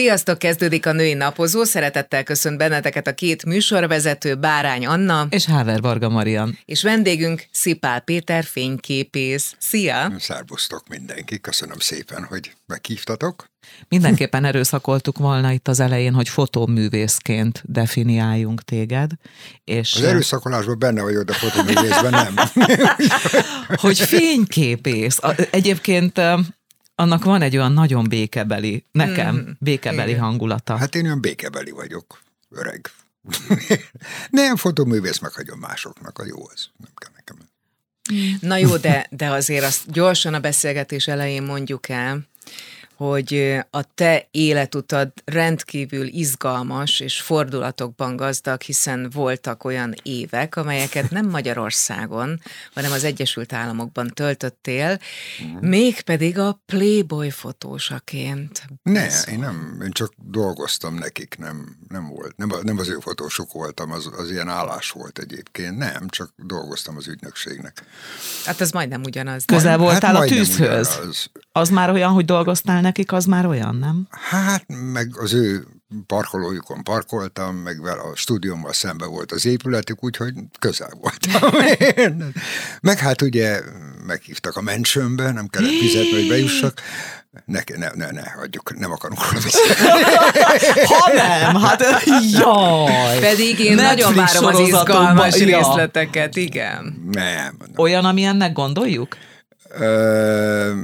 Sziasztok, kezdődik a Női Napozó. Szeretettel köszönt benneteket a két műsorvezető, Bárány Anna és Háver Varga-Marian. És vendégünk Szipál Péter fényképész. Szia! Szervusztok mindenki, köszönöm szépen, hogy meghívtatok. Mindenképpen erőszakoltuk volna itt az elején, hogy fotóművészként definiáljunk téged. És az erőszakolásban benne vagyok, de fotóművészben nem. Hogy fényképész. Egyébként annak van egy olyan nagyon békebeli, békebeli hangulata. Hát én olyan békebeli vagyok, öreg. Nem fotóművész, meghagyom másoknak, a jó az, nem kell nekem. Na jó, de azért azt gyorsan a beszélgetés elején mondjuk el, hogy a te életutad rendkívül izgalmas és fordulatokban gazdag, hiszen voltak olyan évek, amelyeket nem Magyarországon, hanem az Egyesült Államokban töltöttél, mégpedig a Playboy fotósaként. Én csak dolgoztam nekik, nem az ő fotósok voltam, az ilyen állás volt egyébként, nem, csak dolgoztam az ügynökségnek. Hát ez majdnem ugyanaz. Közel voltál a tűzhöz. Ugyanaz. Az már olyan, hogy dolgoztál nekik, az már olyan, nem? Hát, meg az ő parkolójukon parkoltam, meg a stúdiómmal szembe volt az épületük, úgyhogy közel voltam. Meg hát ugye meghívtak a mansionbe, nem kellett fizetni, hogy bejussak. Ne, hagyjuk, nem akarunk róla viszélni. Ha nem, hát jaj! Pedig én nagyon várom az izgalmas részleteket, igen. Nem. Olyan, amilyennek gondoljuk?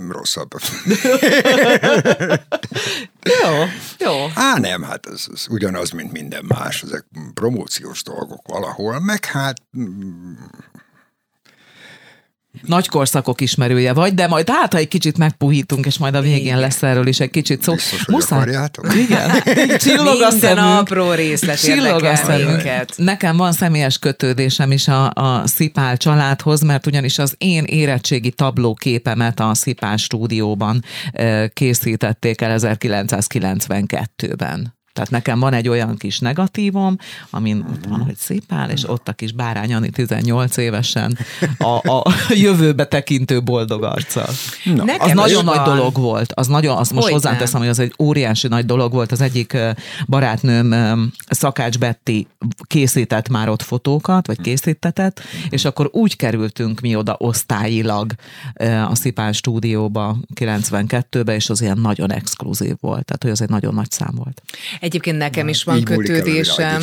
Rosszabb. Jó. Nem, hát ez ugyanaz, mint minden más, ezek promóciós dolgok valahol, meg hát... Nagy korszakok ismerője vagy, de majd ha egy kicsit megpuhítunk, és majd a végén lesz erről is egy kicsit szó. Biztos, hogy akarjátok? Igen. Csillog a szemünk. Apró részlet érdekel minket. Nekem van személyes kötődésem is a Szipál családhoz, mert ugyanis az én érettségi tablóképemet a Szipál stúdióban készítették el 1992-ben. Tehát nekem van egy olyan kis negatívom, amin ott van, hogy Szipál, és ott a kis Bárány Anni 18 évesen a jövőbe tekintő boldog arccal. Az nagyon nagy dolog volt. Azt most hozzáteszem, hogy az egy óriási nagy dolog volt. Az egyik barátnőm, Szakács Betty készített már ott fotókat, vagy készítetett, és akkor úgy kerültünk mi oda osztályilag a Szipál stúdióba 92-be, és az ilyen nagyon exkluzív volt. Tehát, hogy az egy nagyon nagy szám volt. Egyébként nekem is van kötődésem,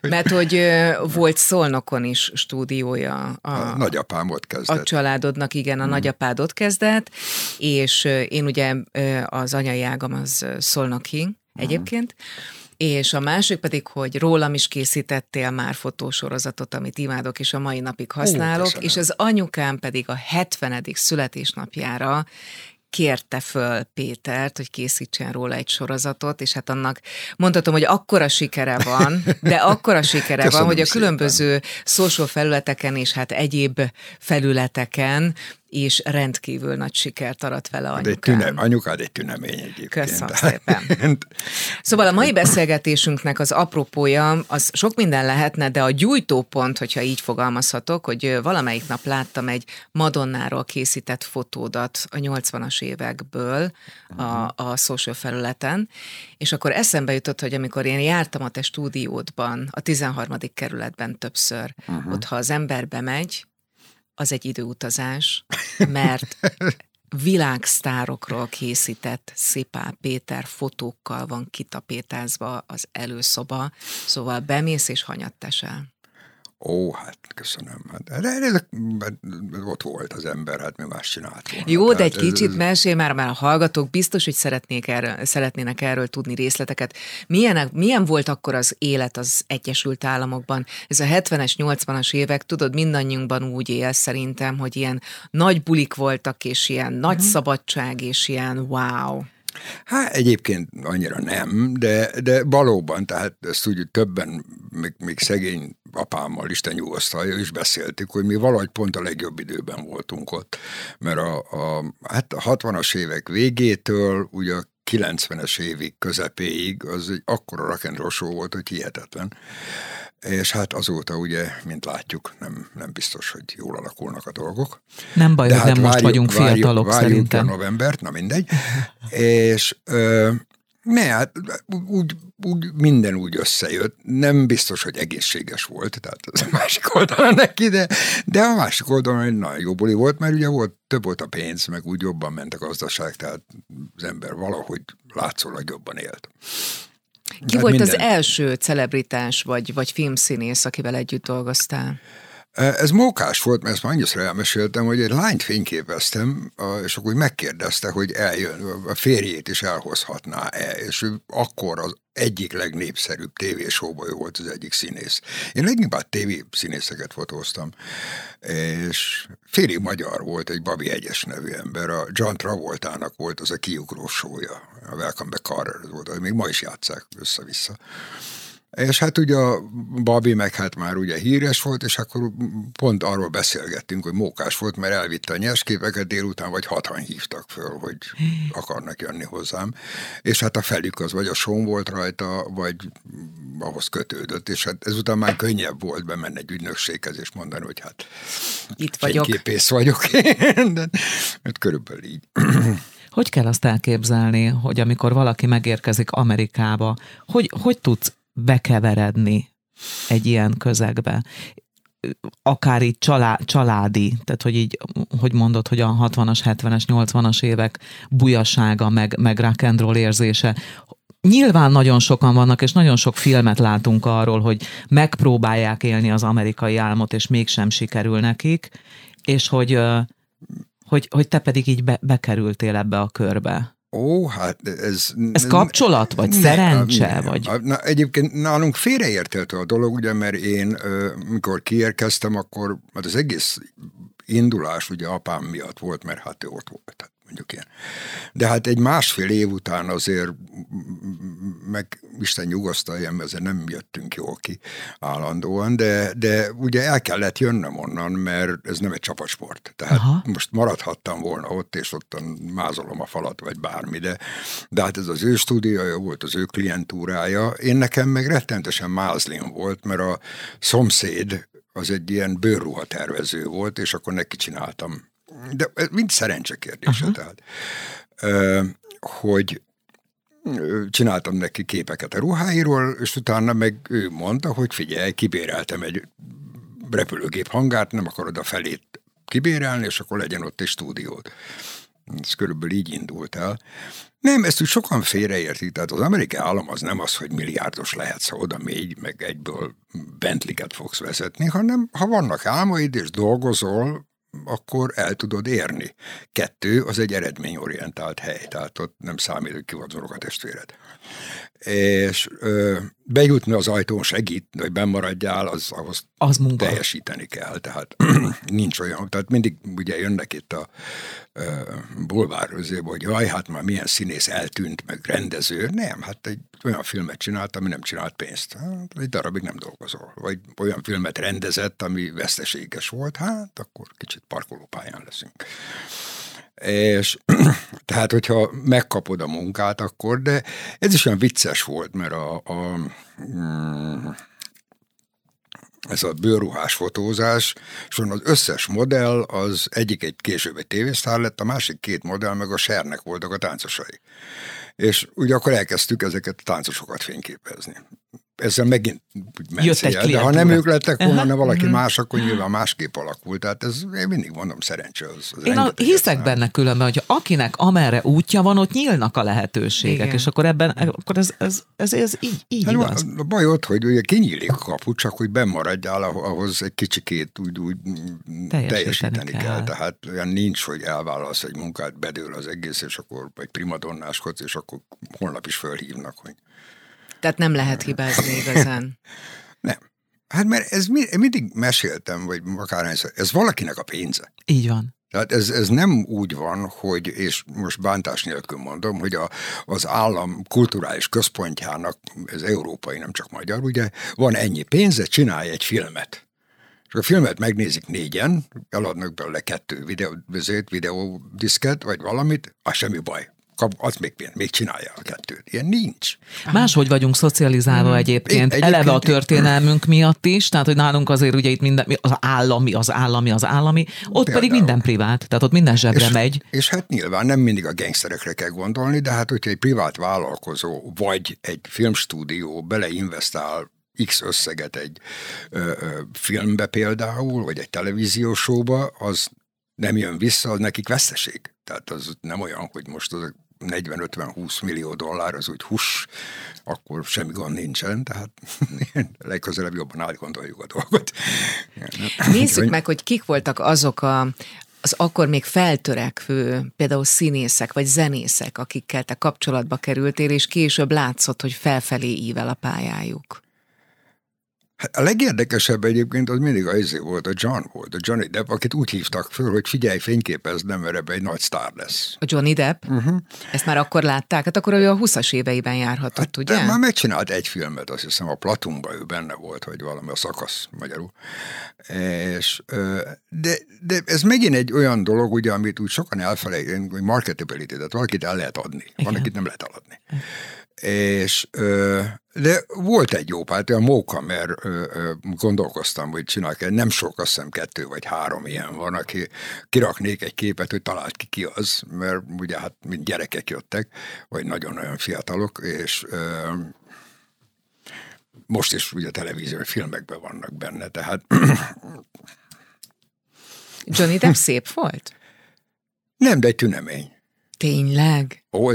mert hogy volt Szolnokon is stúdiója. A nagyapám ott kezdett. A családodnak, igen, a nagyapád ott kezdett, és én ugye az anyai ágam az szolnoki egyébként, és a másik pedig, hogy rólam is készítettél már fotósorozatot, amit imádok, és a mai napig használok, és az anyukám pedig a 70. születésnapjára kérte föl Pétert, hogy készítsen róla egy sorozatot, és hát annak mondhatom, hogy akkora sikere van, köszönöm, hogy a különböző social felületeken és hát egyéb felületeken és rendkívül nagy sikert arat vele anyukám. Anyukád egy tünemény egyébként. Köszönöm szépen. Szóval a mai beszélgetésünknek az apropója, az sok minden lehetne, de a gyújtópont, hogyha így fogalmazhatok, hogy valamelyik nap láttam egy Madonnáról készített fotódat a 80-as évekből a social felületen, és akkor eszembe jutott, hogy amikor én jártam a te stúdiódban, a 13. kerületben többször, ott ha az ember bemegy, az egy időutazás, mert világsztárokról készített Szipál Péter fotókkal van kitapétázva az előszoba, szóval bemész és hanyattesel. Ó, hát köszönöm. Ott volt az ember, hát mi más csinált volna. Jó, de egy kicsit mesélj már a hallgatók, biztos, hogy szeretnének erről tudni részleteket. Milyen volt akkor az élet az Egyesült Államokban? Ez a 70-es, 80-as évek, tudod, mindannyiunkban úgy él szerintem, hogy ilyen nagy bulik voltak, és ilyen nagy szabadság, és ilyen wow. Hát egyébként annyira nem, de valóban, tehát ezt tudjuk, többen, még szegény apámmal, Isten nyugasztalja, is beszéltük, hogy mi valahogy pont a legjobb időben voltunk ott, mert a 60-as évek végétől, ugye 90-es évig közepéig az egy akkora rock and roll show volt, hogy hihetetlen. és hát azóta ugye, mint látjuk, nem biztos, hogy jól alakulnak a dolgok. Nem baj, de hogy hát nem várjuk, most vagyunk fiatalok szerintem. Várjuk a novembert, na mindegy. És úgy minden úgy összejött. Nem biztos, hogy egészséges volt, tehát az a másik oldalon neki, de a másik oldalon egy nagyon jó buli volt, mert ugye több volt a pénz, meg úgy jobban ment a gazdaság, tehát az ember valahogy látszólag jobban élt. Ki tehát volt minden... az első celebritás, vagy filmszínész, akivel együtt dolgoztál? Ez mókás volt, mert ezt már annyiszor elmeséltem, hogy egy lányt fényképeztem, és akkor megkérdezte, hogy eljön, a férjét is elhozhatná-e, és ő akkor az egyik legnépszerűbb tévésóban volt az egyik színész. Én leginkább tévészínészeket fotóztam, és félig magyar volt, egy Babi Egyes nevű ember, a John Travoltának volt az a kiugró sója, a Welcome Back Carter volt, hogy még ma is játsszák össze-vissza. És hát ugye a Babi meg hát már ugye híres volt, és akkor pont arról beszélgettünk, hogy mókás volt, mert elvitte a nyersképeket, délután vagy 6-an hívtak föl, hogy akarnak jönni hozzám. És hát a felük az vagy a som volt rajta, vagy ahhoz kötődött, és hát ezután már könnyebb volt bemenni egy ügynökséghez, és mondani, hogy hát itt vagyok. Fényképész vagyok én, de körülbelül így. Hogy kell azt elképzelni, hogy amikor valaki megérkezik Amerikába, hogy tudsz bekeveredni egy ilyen közegbe? Akár így családi, tehát hogy így, hogy mondod, hogy a 60-as, 70-es, 80-as évek bujasága, meg rock and roll érzése. Nyilván nagyon sokan vannak, és nagyon sok filmet látunk arról, hogy megpróbálják élni az amerikai álmot, és mégsem sikerül nekik, és hogy te pedig így bekerültél ebbe a körbe. Ó, hát ez kapcsolat, vagy szerencse, vagy... Na, egyébként nálunk félreérthető a dolog, ugye, mert én, mikor kiérkeztem, akkor hát az egész indulás ugye apám miatt volt, mert hát ő ott volt, mondjuk én. De hát egy másfél év után azért, meg Isten nyugasztalja, mert azért nem jöttünk jól ki állandóan, de ugye el kellett jönnöm onnan, mert ez nem egy csapatsport. Tehát aha. Most maradhattam volna ott, és ottan mázolom a falat, vagy bármi, de hát ez az ő stúdiója volt, az ő klientúrája. Én nekem meg rettentesen mázlim volt, mert a szomszéd az egy ilyen bőrruhatervező volt, és akkor neki csináltam. De mind szerencse kérdése, tehát, hogy csináltam neki képeket a ruháiról, és utána meg ő mondta, hogy figyelj, kibéreltem egy repülőgép hangárt, nem akarod a felét kibérelni, és akkor legyen ott egy stúdiód. Ez körülbelül így indult el. Nem, ezt úgy sokan félreértik, tehát az amerikai állam az nem az, hogy milliárdos lehetsz, ha oda mégy, meg egyből Bentley-ket fogsz vezetni, hanem ha vannak álmaid, és dolgozol, akkor el tudod érni. 2, az egy eredményorientált hely, tehát ott nem számít, hogy ki van a testvéred. És bejutni az ajtón segít, hogy bennmaradjál, ahhoz teljesíteni kell, tehát nincs olyan, tehát mindig ugye jönnek itt a bulvárözőbe, hogy jaj, hát már milyen színész eltűnt, meg rendező. Nem, hát egy olyan filmet csinált, ami nem csinált pénzt. Hát, egy darabig nem dolgozol. Vagy olyan filmet rendezett, ami veszteséges volt, hát akkor kicsit parkolópályán leszünk. És tehát, hogyha megkapod a munkát, akkor, de ez is olyan vicces volt, mert ez a bőrruhás fotózás, és az összes modell, az egyik egy később egy tévésztár lett, a másik 2 modell meg a Sernek voltak a táncosai. És ugye akkor elkezdtük ezeket a táncosokat fényképezni. Ezzel megint mencél, de ha nem ők lettek volna, hanem valaki más, akkor nyilván másképp alakult. Tehát ez, én mindig mondom, szerencsé az. Én hiszek benne különben, hogy akinek amerre útja van, ott nyílnak a lehetőségek, igen. És akkor ebben, akkor ez így hát, igaz. A baj ott, hogy ugye kinyílik a kapu, csak hogy bennmaradjál, ahhoz egy kicsikét úgy teljesíteni kell. Tehát olyan nincs, hogy elválasz egy munkát, bedől az egész, és akkor egy primadonnáskodsz, és akkor holnap is fölhívnak, hogy... Tehát nem lehet hibázni igazán. Nem. Hát mert ez mindig meséltem, vagy akárhányszor, ez valakinek a pénze. Így van. Tehát ez nem úgy van, hogy, és most bántás nélkül mondom, hogy az állam kulturális központjának, ez európai, nem csak magyar, ugye, van ennyi pénze, csinálj egy filmet. És a filmet megnézik 4-en, eladnak belőle 2 videódiszket, vagy valamit, az semmi baj. az még csinálja a kettőt. Ilyen nincs. Máshogy vagyunk szocializálva egyébként. Eleve a történelmünk miatt is, tehát hogy nálunk azért ugye itt minden, az állami, ott például. Pedig minden privát, tehát ott minden zsebre megy. És hát nyilván nem mindig a gengszterekre kell gondolni, de hát hogyha egy privát vállalkozó vagy egy filmstúdió beleinvestál X összeget egy filmbe például, vagy egy televíziós showba, az nem jön vissza, az nekik veszteség. Tehát az nem olyan, hogy most az 40-50-20 millió dollár, az úgy hús, akkor semmi gond nincsen, tehát legközelebb jobban átgondoljuk a dolgot. Nézzük meg, hogy kik voltak azok az akkor még feltörekvő, például színészek vagy zenészek, akikkel te kapcsolatba kerültél, és később látszott, hogy felfelé ível a pályájuk. A legérdekesebb egyébként az mindig a Johnny Depp, akit úgy hívtak föl, hogy figyelj, fényképezd, nem, mert ebben egy nagy sztár lesz. A Johnny Depp? Uh-huh. Ezt már akkor látták, hát akkor ő a 20-as éveiben járhatott, hát, ugye? Már megcsinált egy filmet, azt hiszem a Platoonban ő benne volt, vagy valami a szakasz magyarul. És, de ez megint egy olyan dolog, ugye, amit úgy sokan elfelejtenek, hogy marketability, tehát valakit el lehet adni, valakit nem lehet eladni. És, de volt egy jó pár, a Mókamer, gondolkoztam, hogy csinálják, nem sok, azt hiszem 2 vagy 3 ilyen van, aki kiraknék egy képet, hogy talált ki az, mert ugye hát mint gyerekek jöttek, vagy nagyon-nagyon fiatalok, és most is ugye televíziós filmekben vannak benne, tehát... Johnny Depp szép volt? Nem, de egy tünemény. Tényleg? Ó,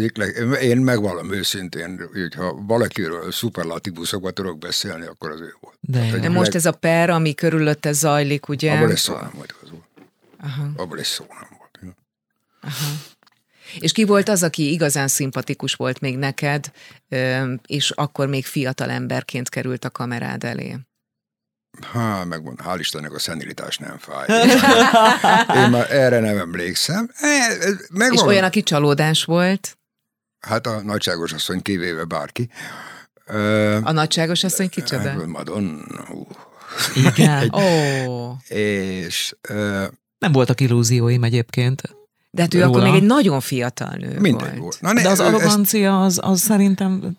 én megvallom őszintén, hogyha valakiről szuperlatívuszokba tudok beszélni, akkor az ő volt. De hát, most ez a per, ami körülötte zajlik, ugye? Abban egy szó nem volt az volt. Abban egy szó nem volt. Aha. És ki volt az, aki igazán szimpatikus volt még neked, és akkor még fiatal emberként került a kamerád elé? Megmondom, hál' Istennek a szenilitás nem fáj. Én már erre nem emlékszem. És olyan, aki csalódás volt? Hát a nagyságos asszony kivéve bárki. A nagyságos asszony kicsoda? Madonna. Igen. És, nem voltak illúzióim egyébként. De hát ő róla. Akkor még egy nagyon fiatal nő volt. Na, de az arrogancia, az szerintem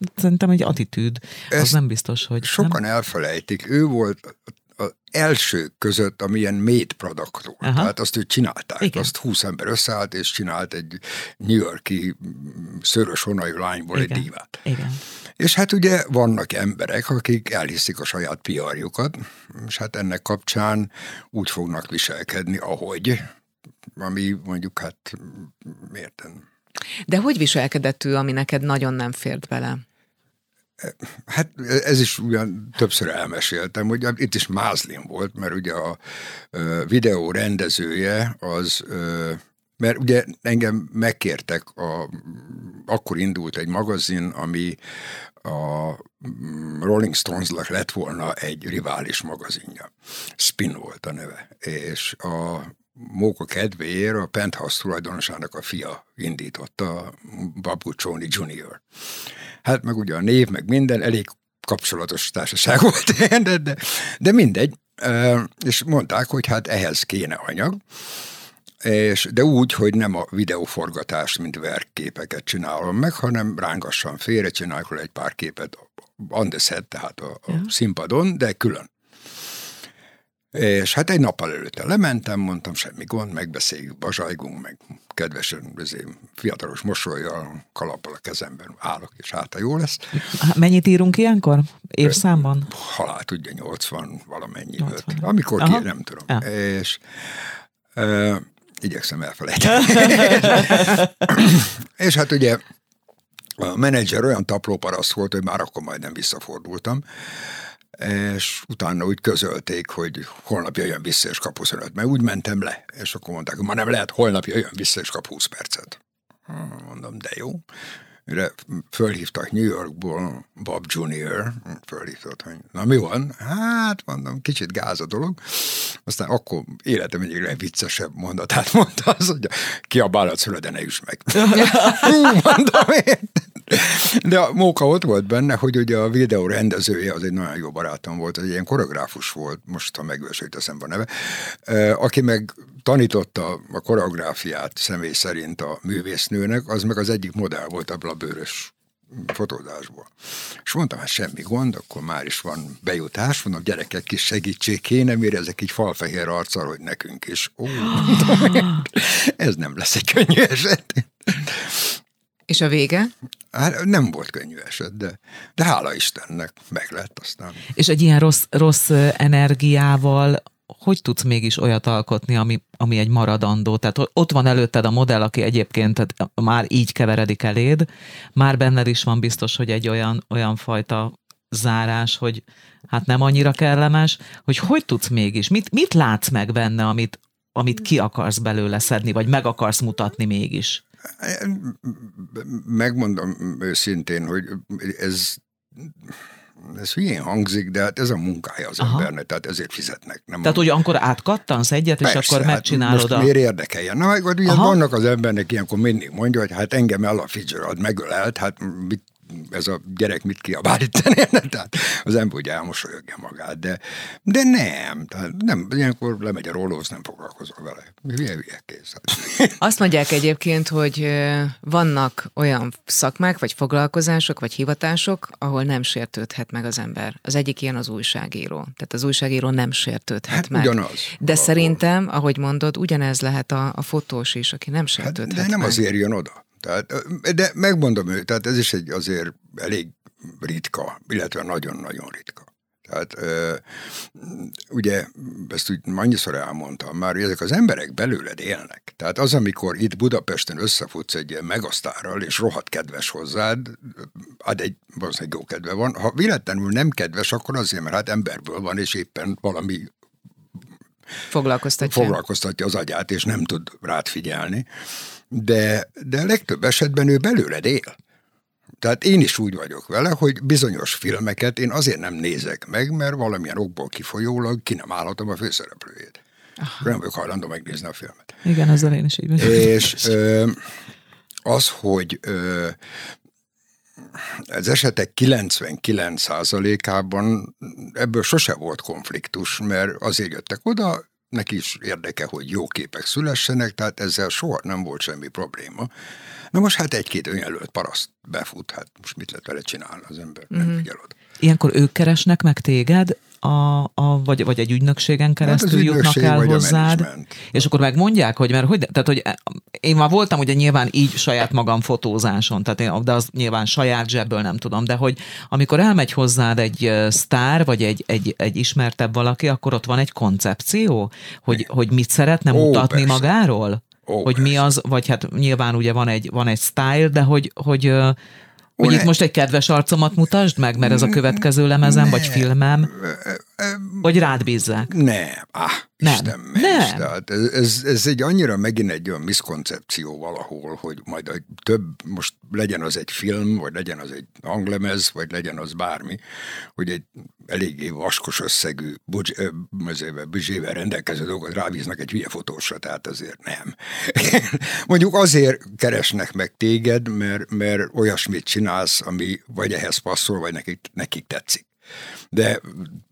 egy attitűd. Az nem biztos, hogy... Sokan elfelejtik. Ő volt az első között, ami ilyen made product volt. Aha. Tehát azt ő csinálták. Igen. Azt 20 ember összeállt, és csinált egy New York-i szőrös honajú lányból egy divát. Igen. És hát ugye vannak emberek, akik elhiszik a saját PR-jukat, és hát ennek kapcsán úgy fognak viselkedni, ahogy... ami mondjuk hát mérten. De hogy viselkedett ő, ami neked nagyon nem fért bele? Hát ez is ugyan többször elmeséltem, hogy itt is mázlim volt, mert ugye a videó rendezője az, mert ugye engem megkértek, akkor indult egy magazin, ami a Rolling Stones-nak lett volna egy rivális magazinja. Spin volt a neve. És a Móka kedvéért a Penthouse tulajdonosának a fia indította, Bob Junior. Hát meg ugye a név, meg minden, elég kapcsolatos társaság volt, de mindegy. És mondták, hogy hát ehhez kéne anyag, de úgy, hogy nem a videóforgatást, mint verkképeket csinálom meg, hanem rángassan félre csinálok egy pár képet on the set, tehát a színpadon, de külön. És hát egy nappal előtte lementem, mondtam, semmi gond, megbeszéljük, bazsajgunk, meg kedvesen fiatalos mosolyjal, kalappal a kezemben állok, és hát a jó lesz. Mennyit írunk ilyenkor? Évszámban? Halál tudja, 80 valamennyi 80. Öt. Amikor ki, nem tudom. Ja. És igyekszem elfelejteni. És hát ugye a menedzser olyan taplóparaszt volt, hogy már akkor majdnem visszafordultam, és utána úgy közölték, hogy holnap jöjjön vissza, és kap 25, mert úgy mentem le, és akkor mondták, hogy ma nem lehet, holnap jöjjön vissza, és kap 20 percet. Mondom, de jó. De fölhívtak New Yorkból, Bob Junior, fölhívtott, hogy na mi van? Hát mondom, kicsit gáz a dolog. Aztán akkor életem egyik legviccesebb mondatát mondta az, hogy kiabálod szülő, de ne üsd meg. Mondom, De a móka ott volt benne, hogy ugye a videó rendezője az egy nagyon jó barátom volt, egy ilyen koreográfus volt, most ha megősült eszembe a neve, aki meg tanította a koreográfiát személy szerint a művésznőnek, az meg az egyik modell volt ebből a bőrös fotózásból. És mondtam, hát semmi gond, akkor már is van bejutás, mondom, gyerekek, kis segítség kéne, mire ezek így falfehér arccal, hogy nekünk is. Ó, ez nem lesz egy könnyű eset. És a vége? Hát nem volt könnyű eset, de hála Istennek meg lett aztán. És egy ilyen rossz energiával hogy tudsz mégis olyat alkotni, ami egy maradandó? Tehát ott van előtted a modell, aki egyébként már így keveredik eléd, már benned is van biztos, hogy egy olyan fajta zárás, hogy hát nem annyira kellemes, hogy tudsz mégis? Mit látsz meg benne, amit ki akarsz belőle szedni, vagy meg akarsz mutatni mégis? Megmondom őszintén, hogy ez hülyén hangzik, de hát ez a munkája az embernek, tehát ezért fizetnek. Nem tehát, hogy akkor átkattansz egyet, persze, és akkor megcsinálod most miért érdekeljen? Na, vagy vannak az embernek ilyenkor mindig mondja, hogy hát engem Ella Fitzgerald megölelt, hát ez a gyerek mit kiabál itt? Tehát az ember ugye elmosolyogja magát, de nem. Tehát nem, ilyenkor lemegy a rólóz, nem foglalkozol vele. Milyen kész? Azt mondják egyébként, hogy vannak olyan szakmák, vagy foglalkozások, vagy hivatások, ahol nem sértődhet meg az ember. Az egyik ilyen az újságíró. Tehát az újságíró nem sértődhet meg. Ugyanaz. De szerintem, ahogy mondod, ugyanez lehet a fotós is, aki nem sértődhet meg. De nem azért jön oda. Tehát, de megmondom őt, tehát ez is egy azért elég ritka, illetve nagyon-nagyon ritka. Tehát ugye ezt úgy annyiszor elmondtam már, hogy ezek az emberek belőled élnek. Tehát az, amikor itt Budapesten összefutsz egy ilyen megasztárral, és rohadt kedves hozzád, hát valószínűleg jó kedve van. Ha véletlenül nem kedves, akkor azért, mert hát emberből van, és éppen valami foglalkoztatja az agyát, és nem tud rád figyelni. De legtöbb esetben ő belőled él. Tehát én is úgy vagyok vele, hogy bizonyos filmeket én azért nem nézek meg, mert valamilyen okból kifolyólag ki nem állhatom a főszereplőjét. Nem vagyok hajlandó megnézni a filmet. Igen, azzal én is így vagyok. És az, hogy az esetek 99%-ában ebből sose volt konfliktus, mert azért jöttek oda, neki is érdeke, hogy jó képek szülessenek, tehát ezzel soha nem volt semmi probléma. Na most hát egy-két önjelölt paraszt befut, hát most mit lehet vele csinálni az ember, nem figyel oda. Ilyenkor ők keresnek meg téged, vagy egy ügynökségen keresztül hát jutnak el hozzád, és akkor megmondják, hogy én már voltam ugye nyilván így saját magam fotózáson, tehát de az nyilván saját zsebből nem tudom, de hogy amikor elmegy hozzád egy sztár, vagy egy ismertebb valaki, akkor ott van egy koncepció, hogy mit szeretne mutatni persze. magáról? Hogy persze. Mi az, vagy hát nyilván ugye van egy style, de hogy itt most egy kedves arcomat mutasd meg, mert ez a következő lemezem, vagy filmem, vagy rád bízzák. Ez egy annyira megint egy olyan miszkoncepció valahol, hogy majd a több, most legyen az egy film, vagy legyen az egy hanglemez, vagy legyen az bármi, hogy egy eléggé vaskos összegű büdzsével rendelkező dolgot rábíznak egy hülye fotósra, tehát azért nem. Mondjuk azért keresnek meg téged, mert olyasmit csinálsz, ami vagy ehhez passzol, vagy nekik tetszik. De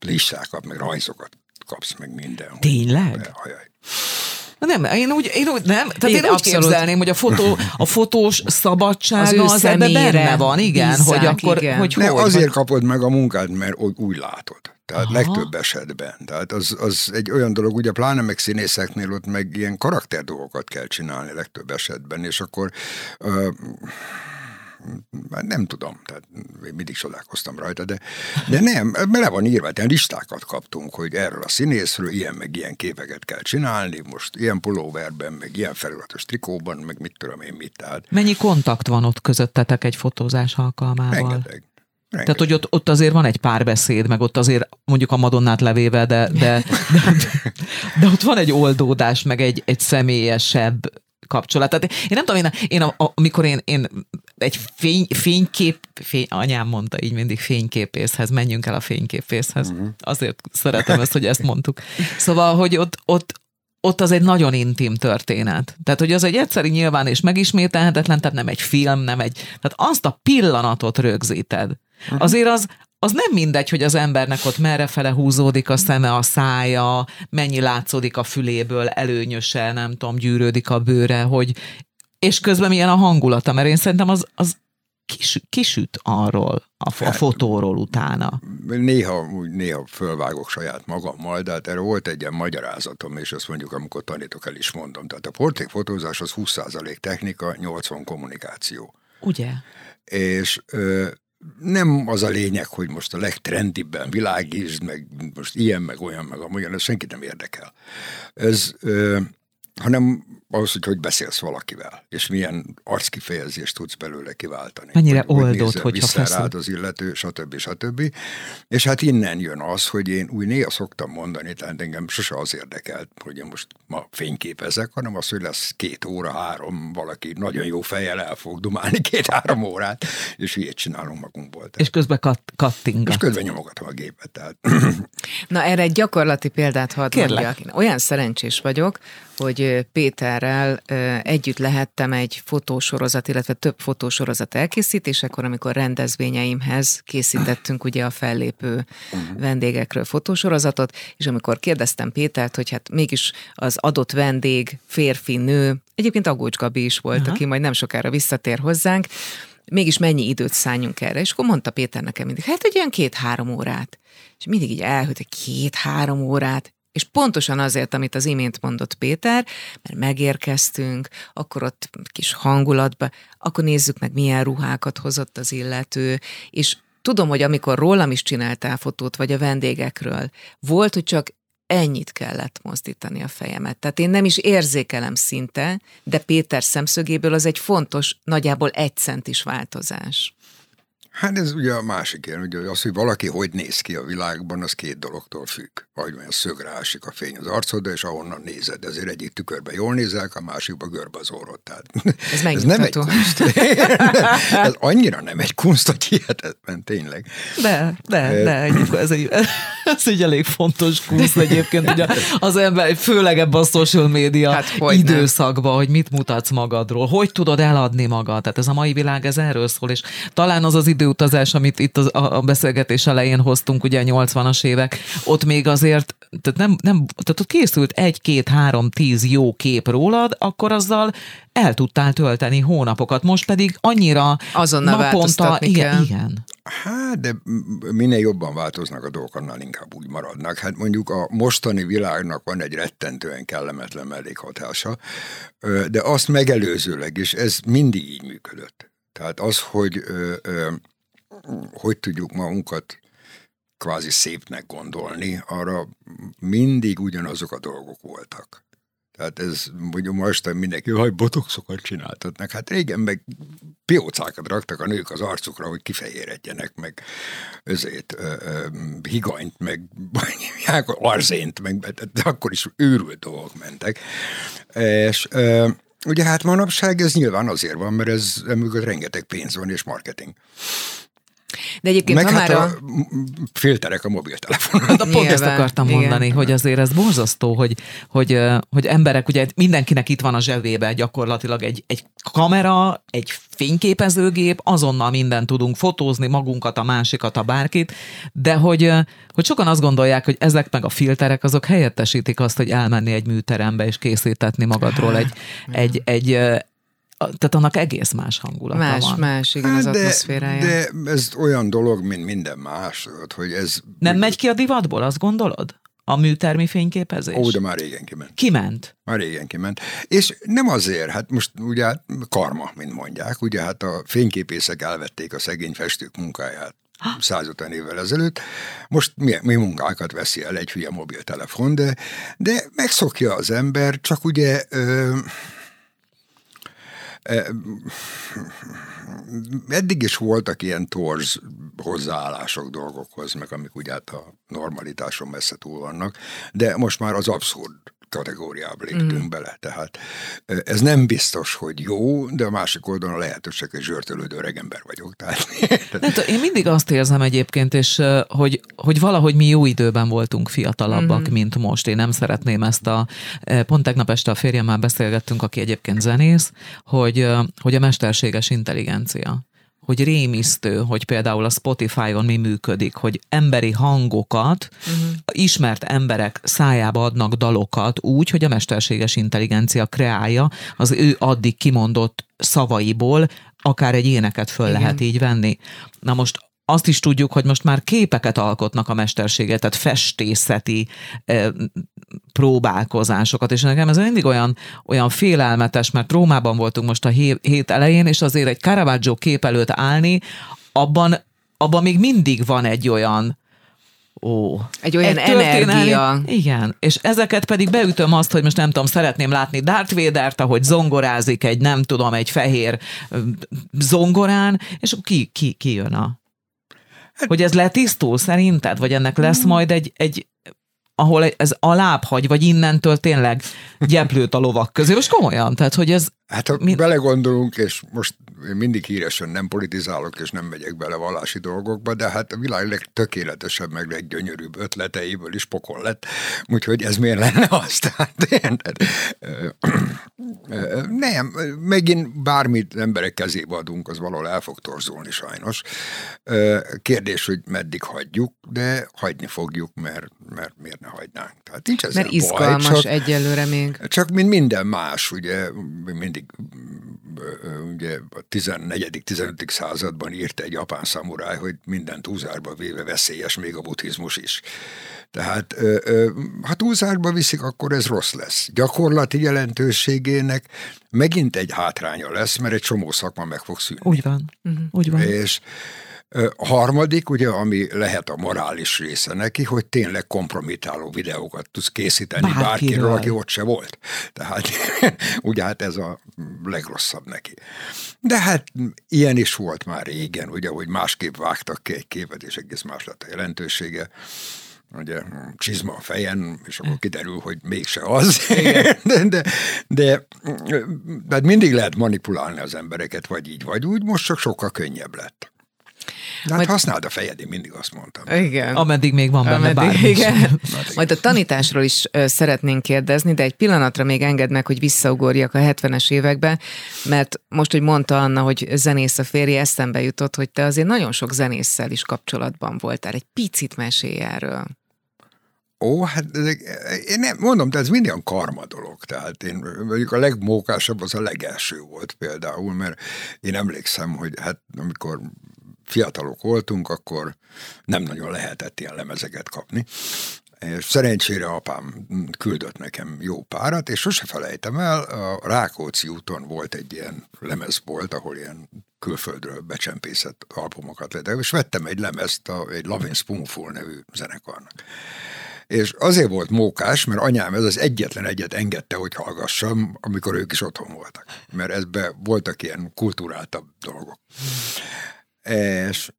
listákat, meg rajzokat kapsz meg mindenhol. Tényleg? Ajaj. Nem, én úgy képzelném, hogy a fotós szabadsága az ebben benne van, igen, hogy akkor... Igen. Azért kapod meg a munkát, mert úgy látod. Tehát legtöbb esetben. Tehát az egy olyan dolog, ugye pláne meg színészeknél ott meg ilyen karakter dolgokat kell csinálni legtöbb esetben, és akkor... nem tudom, tehát én mindig csodálkoztam rajta, de nem, bele van írva, tehát listákat kaptunk, hogy erről a színészről ilyen meg ilyen képeket kell csinálni, most ilyen pulóverben, meg ilyen feliratos trikóban, meg mit tudom én mit. Tehát. Mennyi kontakt van ott közöttetek egy fotózás alkalmával? Rengeteg. Tehát, hogy ott azért van egy párbeszéd, meg ott azért mondjuk a Madonnát levéve, de ott van egy oldódás, meg egy személyesebb kapcsolat. Tehát én nem tudom, amikor én egy anyám mondta így mindig fényképészhez, menjünk el a fényképészhez. Azért szeretem ezt, hogy ezt mondtuk. Szóval, hogy ott ott az egy nagyon intim történet. Tehát, hogy az egy egyszeri nyilván és megismételhetetlen, tehát nem egy film, nem egy... Tehát azt a pillanatot rögzíted. Azért az nem mindegy, hogy az embernek ott merrefele húzódik a szeme, a szája, mennyi látszódik a füléből, előnyöse, nem tudom, gyűrődik a bőre, hogy... És közben milyen a hangulata, mert én szerintem az kisüt arról, a fotóról utána. Néha fölvágok saját magammal, de hát erre volt egy ilyen magyarázatom, és azt mondjuk, amikor tanítok, el is mondom. Tehát a portréfotózás az 20% technika, 80% kommunikáció. Ugye? És... nem az a lényeg, hogy most a legtrendibben világítsd, meg most ilyen, meg olyan, meg amolyan, ez senkit nem érdekel. Ez, hanem ahhoz, hogy beszélsz valakivel, és milyen arckifejezést tudsz belőle kiváltani. Mennyire oldott, hogyha feszül. Rád az illető, stb. És hát innen jön az, hogy én úgy néha szoktam mondani, tehát engem sose az érdekelt, hogy én most ma fényképezek, hanem az, hogy lesz 2 óra, 3, valaki nagyon jó fejjel el fog dumálni 2-3 órát, és ilyet csinálunk magunkból. Tehát. És közben kattingat. És közben nyomogatom a gépet. Tehát. Na erre egy gyakorlati példát hadd mondjak. Én olyan szerencsés vagyok, hogy Péterrel együtt lehettem egy fotósorozat, illetve több fotósorozat elkészítésekor, amikor rendezvényeimhez készítettünk ugye a fellépő vendégekről fotósorozatot, és amikor kérdeztem Pétert, hogy hát mégis az adott vendég, férfi, nő, egyébként Agócs Gabi is volt, aki majd nem sokára visszatér hozzánk, mégis mennyi időt szálljunk erre, és akkor mondta Péter nekem mindig, hát egy olyan 2-3 órát, és mindig így elhőtt, hogy 2-3 órát, és pontosan azért, amit az imént mondott Péter, mert megérkeztünk, akkor ott kis hangulatba, akkor nézzük meg, milyen ruhákat hozott az illető, és tudom, hogy amikor rólam is csináltál fotót, vagy a vendégekről, volt, hogy csak ennyit kellett mozdítani a fejemet. Tehát én nem is érzékelem szinte, de Péter szemszögéből az egy fontos, nagyjából 1 centis változás. Hát ez ugye a másik ilyen, ugye az, hogy valaki hogy néz ki a világban, az 2 dologtól függ. Vagy olyan szögre ásik a fény az arcodra, és ahonnan nézed. Ezért egyik tükörbe jól nézel, a másikba görbe az orrod. Tehát, ez nem egy kunst. Ez annyira nem egy kunst, hogy hihetetlen, tényleg. De ez egy elég fontos kunst egyébként, ugye az ember, főleg ebben a social media időszakban, hogy mit mutatsz magadról, hogy tudod eladni magad. Tehát ez a mai világ, ez erről szól, és talán az időutazás, amit itt a beszélgetés elején hoztunk, ugye a 80-as évek, ott még azért, tehát, tehát ott készült 1, 2, 3, 10 jó kép rólad, akkor azzal el tudtál tölteni hónapokat. Most pedig annyira azonnal naponta... Igen. Hát, de minél jobban változnak a dolgok, annál inkább úgy maradnak. Hát mondjuk a mostani világnak van egy rettentően kellemetlen mellékhatása, de azt megelőzőleg, és ez mindig így működött. Tehát az, hogy hogy tudjuk magunkat kvázi szépnek gondolni, arra mindig ugyanazok a dolgok voltak. Tehát ez, mondjuk most mindenki, hogy botoxokat csináltatnak. Hát régen meg piócákat raktak a nők az arcukra, hogy kifehéredjenek, meg higanyt, meg arzént, meg akkor is őrült dolgok mentek. És... ugye hát manapság ez nyilván azért van, mert ez mögött rengeteg pénz van és marketing. De egyébként meg hát a filterek a mobiltelefonon. Hát pont ezt akartam mondani, hogy azért ez borzasztó, hogy emberek, ugye mindenkinek itt van a zsebében gyakorlatilag egy kamera, egy fényképezőgép, azonnal mindent tudunk fotózni, magunkat, a másikat, a bárkit, de hogy sokan azt gondolják, hogy ezek meg a filterek, azok helyettesítik azt, hogy elmenni egy műterembe és készítetni magadról tehát annak egész más hangulata van. Más, igen, hát az atmoszférája. De ez olyan dolog, mint minden más, hogy ez... Nem megy ki a divatból, azt gondolod? A műtermi fényképezés? Ó, de már régen kiment. Kiment? Már régen kiment. És nem azért, hát most ugye karma, mint mondják, ugye hát a fényképészek elvették a szegény festők munkáját 150 évvel ezelőtt. Most mi munkákat veszi el egy hülye mobiltelefon, de megszokja az ember, csak ugye... eddig is voltak ilyen torz hozzáállások dolgokhoz, meg amik ugye a normalitáson messze túl vannak, de most már az abszurd kategóriába léptünk bele. Tehát ez nem biztos, hogy jó, de a másik oldalon lehet, hogy csak egy zsörtölődő öreg ember vagyok. Tehát, nem tudom, én mindig azt érzem egyébként, és hogy valahogy mi jó időben voltunk fiatalabbak, mint most. Én nem szeretném ezt pont tegnap este a férjemmel beszélgettünk, aki egyébként zenész, hogy a mesterséges intelligencia. Hogy rémisztő, hogy például a Spotify-on mi működik, hogy emberi hangokat, ismert emberek szájába adnak dalokat úgy, hogy a mesterséges intelligencia kreálja az ő addig kimondott szavaiból, akár egy éneket föl lehet így venni. Na most azt is tudjuk, hogy most már képeket alkotnak a mesterséget, tehát festészeti próbálkozásokat, és nekem ez mindig olyan félelmetes, mert Rómában voltunk most a hét elején, és azért egy Caravaggio kép előtt állni, abban még mindig van egy olyan egy energia. Igen, és ezeket pedig beütöm azt, hogy most nem tudom, szeretném látni Darth Vadert, ahogy zongorázik egy, nem tudom, egy fehér zongorán, és ki jön hogy ez letisztul szerinted? Vagy ennek lesz majd egy ahol ez alábbhagy, vagy innentől tényleg gyeplőt a lovak közé. Most komolyan, tehát hogy ez... Hát ha belegondolunk, és most én mindig híresen nem politizálok, és nem megyek bele vallási dolgokba, de hát a világ legtökéletesebb, meg leggyönyörűbb ötleteiből is pokol lett, úgyhogy ez miért lenne az? Tehát, nem, megint bármit emberek kezébe adunk, az valahol el fog torzulni sajnos. Kérdés, hogy meddig hagyjuk, de hagyni fogjuk, mert miért ne hagynánk. Tehát nincs ezzel baj. Mert izgalmas egyelőre még. Csak mint minden más, ugye mindig ugye a 14.-15. században írta egy japán szamuráj, hogy minden túlzárba véve veszélyes, még a buddhizmus is. Tehát ha túlzárba viszik, akkor ez rossz lesz. Gyakorlati jelentőségének megint egy hátránya lesz, mert egy csomó szakma meg fog szűnni. Úgy van. Úgy van. És a harmadik, ugye, ami lehet a morális része neki, hogy tényleg kompromitáló videókat tudsz készíteni bárkiről, aki ott se volt. Tehát ugye hát ez a legrosszabb neki. De hát ilyen is volt már régen, ugye, hogy másképp vágtak ki egy képet, és egész más lett a jelentősége. Ugye csizma a fejen, és akkor kiderül, hogy mégse az. De mindig lehet manipulálni az embereket, vagy így, vagy úgy, most csak sokkal könnyebb lett. De hát használd a fejed, én mindig azt mondtam. Igen. Ameddig még van benne bármi. Majd a tanításról is szeretnénk kérdezni, de egy pillanatra még engedd meg, hogy visszaugorjak a 70-es évekbe, mert most, hogy mondta Anna, hogy zenész a férje, eszembe jutott, hogy te azért nagyon sok zenésszel is kapcsolatban voltál. Egy picit mesélj erről. Hát én nem mondom, de ez mindig olyan karma dolog. Tehát én mondjuk a legmókásabb az a legelső volt például, mert én emlékszem, hogy hát amikor fiatalok voltunk, akkor nem nagyon lehetett ilyen lemezeket kapni. És szerencsére apám küldött nekem jó párat, és sose felejtem el, a Rákóczi úton volt egy ilyen lemezbolt, ahol ilyen külföldről becsempészett albumokat lehetett, és vettem egy lemezt, egy Lovin' Spoonful nevű zenekarnak. És azért volt mókás, mert anyám ez az egyet engedte, hogy hallgassam, amikor ők is otthon voltak. Mert ebben voltak ilyen kulturáltabb dolgok. És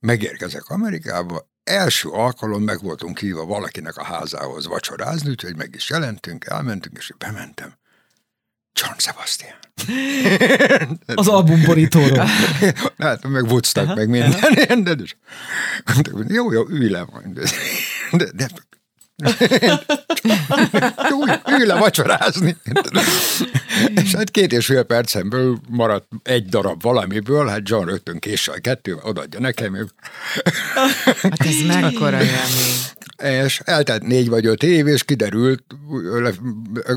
megérkezek Amerikába, első alkalom meg voltunk hívva valakinek a házához vacsorázni, úgyhogy meg is jelentünk, elmentünk, és bementem. John Sebastian. Az albumborítóra. Hát meg Woodstock, meg minden. De jó, ülj le majd. De ülj le vacsorázni. És hát 2,5 percemből maradt egy darab valamiből, hát John rögtön késsel 2, odaadja nekem. Hát ez mekkora élmény. És eltelt 4 vagy 5 év, és kiderült,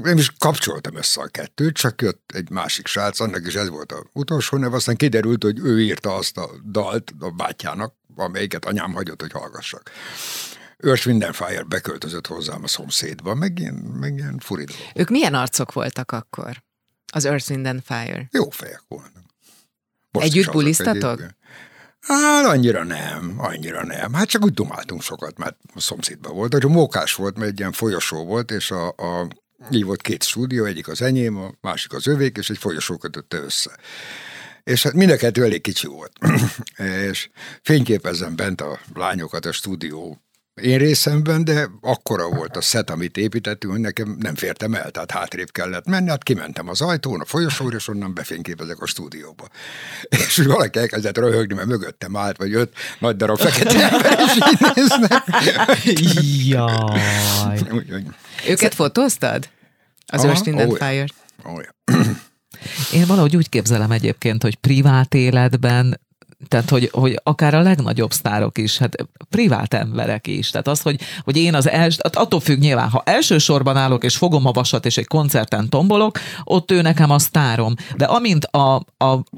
nem is kapcsoltam össze a 2-t, csak jött egy másik srác, annak is ez volt az utolsó neve, aztán kiderült, hogy ő írta azt a dalt a bátyjának, amelyiket anyám hagyott, hogy hallgassak. Earth Wind and Fire beköltözött hozzám a szomszédba, meg ilyen furi dolog. Ők milyen arcok voltak akkor? Az Earth, Wind and Fire. Jó fejek voltak. Együtt bulisztatok? Hát annyira nem. Hát csak úgy dumáltunk sokat, mert a szomszédban volt. A mókás volt, mert egy ilyen folyosó volt, és így volt 2 stúdió, egyik az enyém, a másik az övék, és egy folyosó kötötte össze. És hát mind a 2 elég kicsi volt. És fényképezzem bent a lányokat a stúdió én részemben, de akkora volt a szett, amit építettünk, hogy nekem nem fértem el, tehát hátrébb kellett menni, hát kimentem az ajtón, a folyosóra, és onnan befényképezek a stúdióba. És valaki elkezdett röhögni, mert mögöttem állt, vagy 5 nagy darab fekete ember, és így néznek. Jaj. Őket fotóztad? Az Earth Wind and Fire. Én valahogy úgy képzelem egyébként, hogy privát életben, tehát, hogy akár a legnagyobb sztárok is, hát privát emberek is. Tehát az, hogy én az első, attól függ nyilván, ha elsősorban állok, és fogom a vasat, és egy koncerten tombolok, ott ő nekem a sztárom. De amint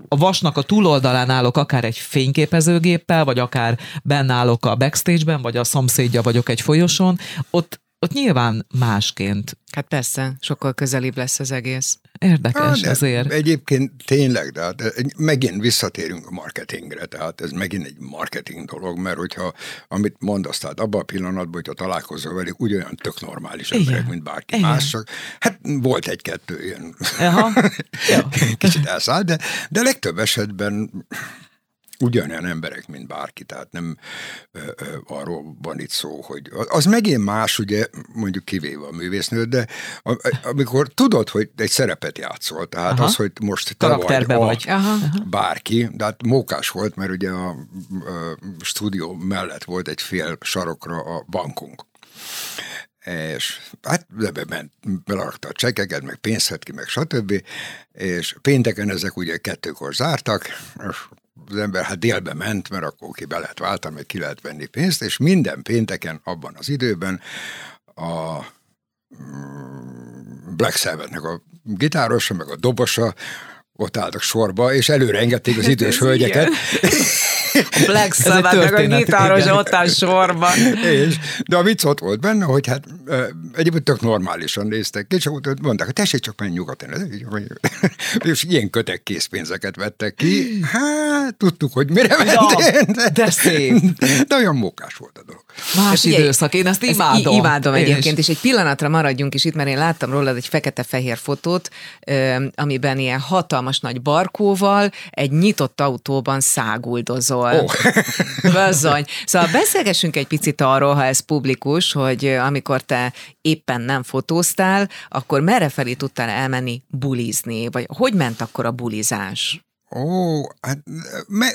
a vasnak a túloldalán állok, akár egy fényképezőgéppel, vagy akár benne állok a backstage-ben, vagy a szomszédja vagyok egy folyosón, ott nyilván másként. Hát persze, sokkal közelibb lesz az egész. Érdekes ezért. Egyébként tényleg, de hát megint visszatérünk a marketingre, tehát ez megint egy marketing dolog, mert hogyha, amit mondasz, tehát abban a pillanatban, hogyha találkozol velük, ugyanolyan tök normális emberek, mint bárki más, csak hát volt egy-kettő ilyen. Kicsit elszállt, de legtöbb esetben ugyanolyan emberek, mint bárki, tehát nem arról van itt szó, hogy az megint más, ugye, mondjuk kivéve a művésznőt, de amikor tudod, hogy egy szerepet játszol, tehát az, hogy most te vagy. Bárki, de hát mókás volt, mert ugye a stúdió mellett volt egy fél sarokra a bankunk. És hát belerakta a csekeket, meg pénzhet ki, meg stb. És pénteken ezek ugye 2-kor zártak, és az ember hát délbe ment, mert akkor ki be lehet váltani, meg ki lehet venni pénzt, és minden pénteken abban az időben a Black Sabbathnek a gitárosa, meg a dobosa ott álltak sorba, és előre engedték az idős hölgyeket. A Black Sabbath meg a gitáros ott áll sorba. De a vicc ott volt benne, hogy hát egyébként tök normálisan néztek, és mondták, hogy tessék csak menj nyugaton. És ilyen kötek készpénzeket vettek ki. Hát tudtuk, hogy mire mentél. De szép. De olyan mókás volt a dolog. Más időszak, én ezt imádom. Imádom egyébként, és egy pillanatra maradjunk is itt, mert én láttam rólad egy fekete-fehér fotót, amiben ilyen hatalmas nagy barkóval egy nyitott autóban száguldozol. Bazzony. Szóval beszélgessünk egy picit arról, ha ez publikus, hogy amikor te éppen nem fotóztál, akkor merre felé tudtál elmenni bulizni? Vagy hogy ment akkor a bulizás? Na,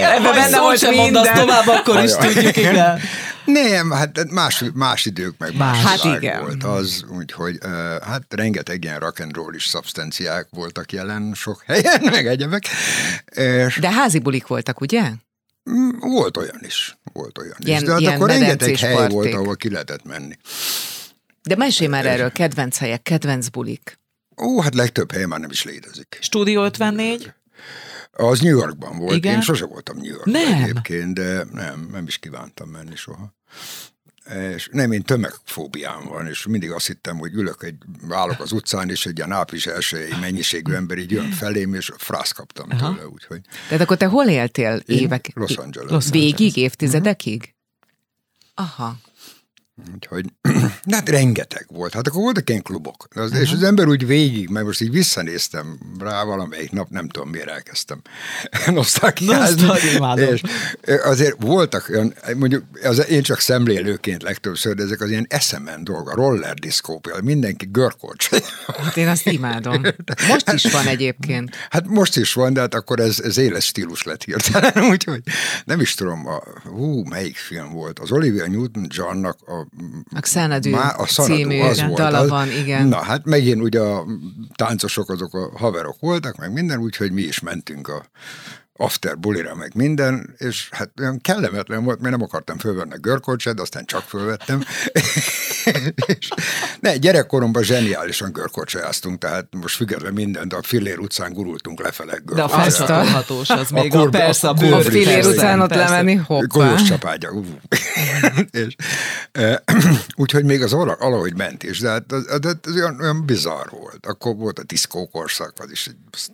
ebben benne volt mondasz tovább, akkor is tudjuk, igen. Nem, hát más idők, meg más világ volt az, úgyhogy hát rengeteg ilyen rock and roll-is szubstanciák voltak jelen sok helyen, meg egyebek. De házi bulik voltak, ugye? Volt olyan is. De hát akkor rengeteg hely volt, ahol ki lehetett menni. De mesélj már erről, kedvenc helyek, kedvenc bulik. Hát legtöbb helyen már nem is létezik. Studio 54? Az New Yorkban volt. Igen? Én sose voltam New Yorkban egyébként, de nem is kívántam menni soha. És nem, én tömegfóbiám van, és mindig azt hittem, hogy állok az utcán, és egy ilyen április elsői mennyiségű ember így jön felém, és frászt kaptam tőle, úgyhogy. Tehát akkor te hol éltél évekig? Los Angeles. Végig, évtizedekig? Aha. Úgyhogy, hát rengeteg volt. Hát akkor voltak ilyen klubok. És az ember úgy végig, mert most így visszanéztem rá valamelyik nap, nem tudom miért elkezdtem nosztalgiázni. És azért voltak olyan, mondjuk én csak szemlélőként legtöbbször, de ezek az ilyen eszemen dolga, roller diszkó, mindenki görkorcs. Hát én azt imádom. Most is van egyébként. Hát most is van, de hát akkor ez éles stílus lett hirtelen, úgyhogy nem is tudom, melyik film volt. Az Olivia Newton-Johnnak a Xanadu című dala van, igen. Na, hát megint ugye a táncosok azok a haverok voltak, meg minden, úgyhogy mi is mentünk a after bulira, meg minden, és hát olyan kellemetlen volt, mert nem akartam fölvenni a görkorcsát, de aztán csak fölvettem. Gyerekkoromban zseniálisan görkorcsáztunk, tehát most függetlenül mindent, a Fillér utcán gurultunk lefele görkorcsát. De a feltarthatós az még persze a bőr. A Fillér utcán ott lemenni, hoppá. Golyós csapágya. Úgyhogy még az alahogy ment is, de hát az olyan bizarr volt. Akkor volt a diszkókorszak, az is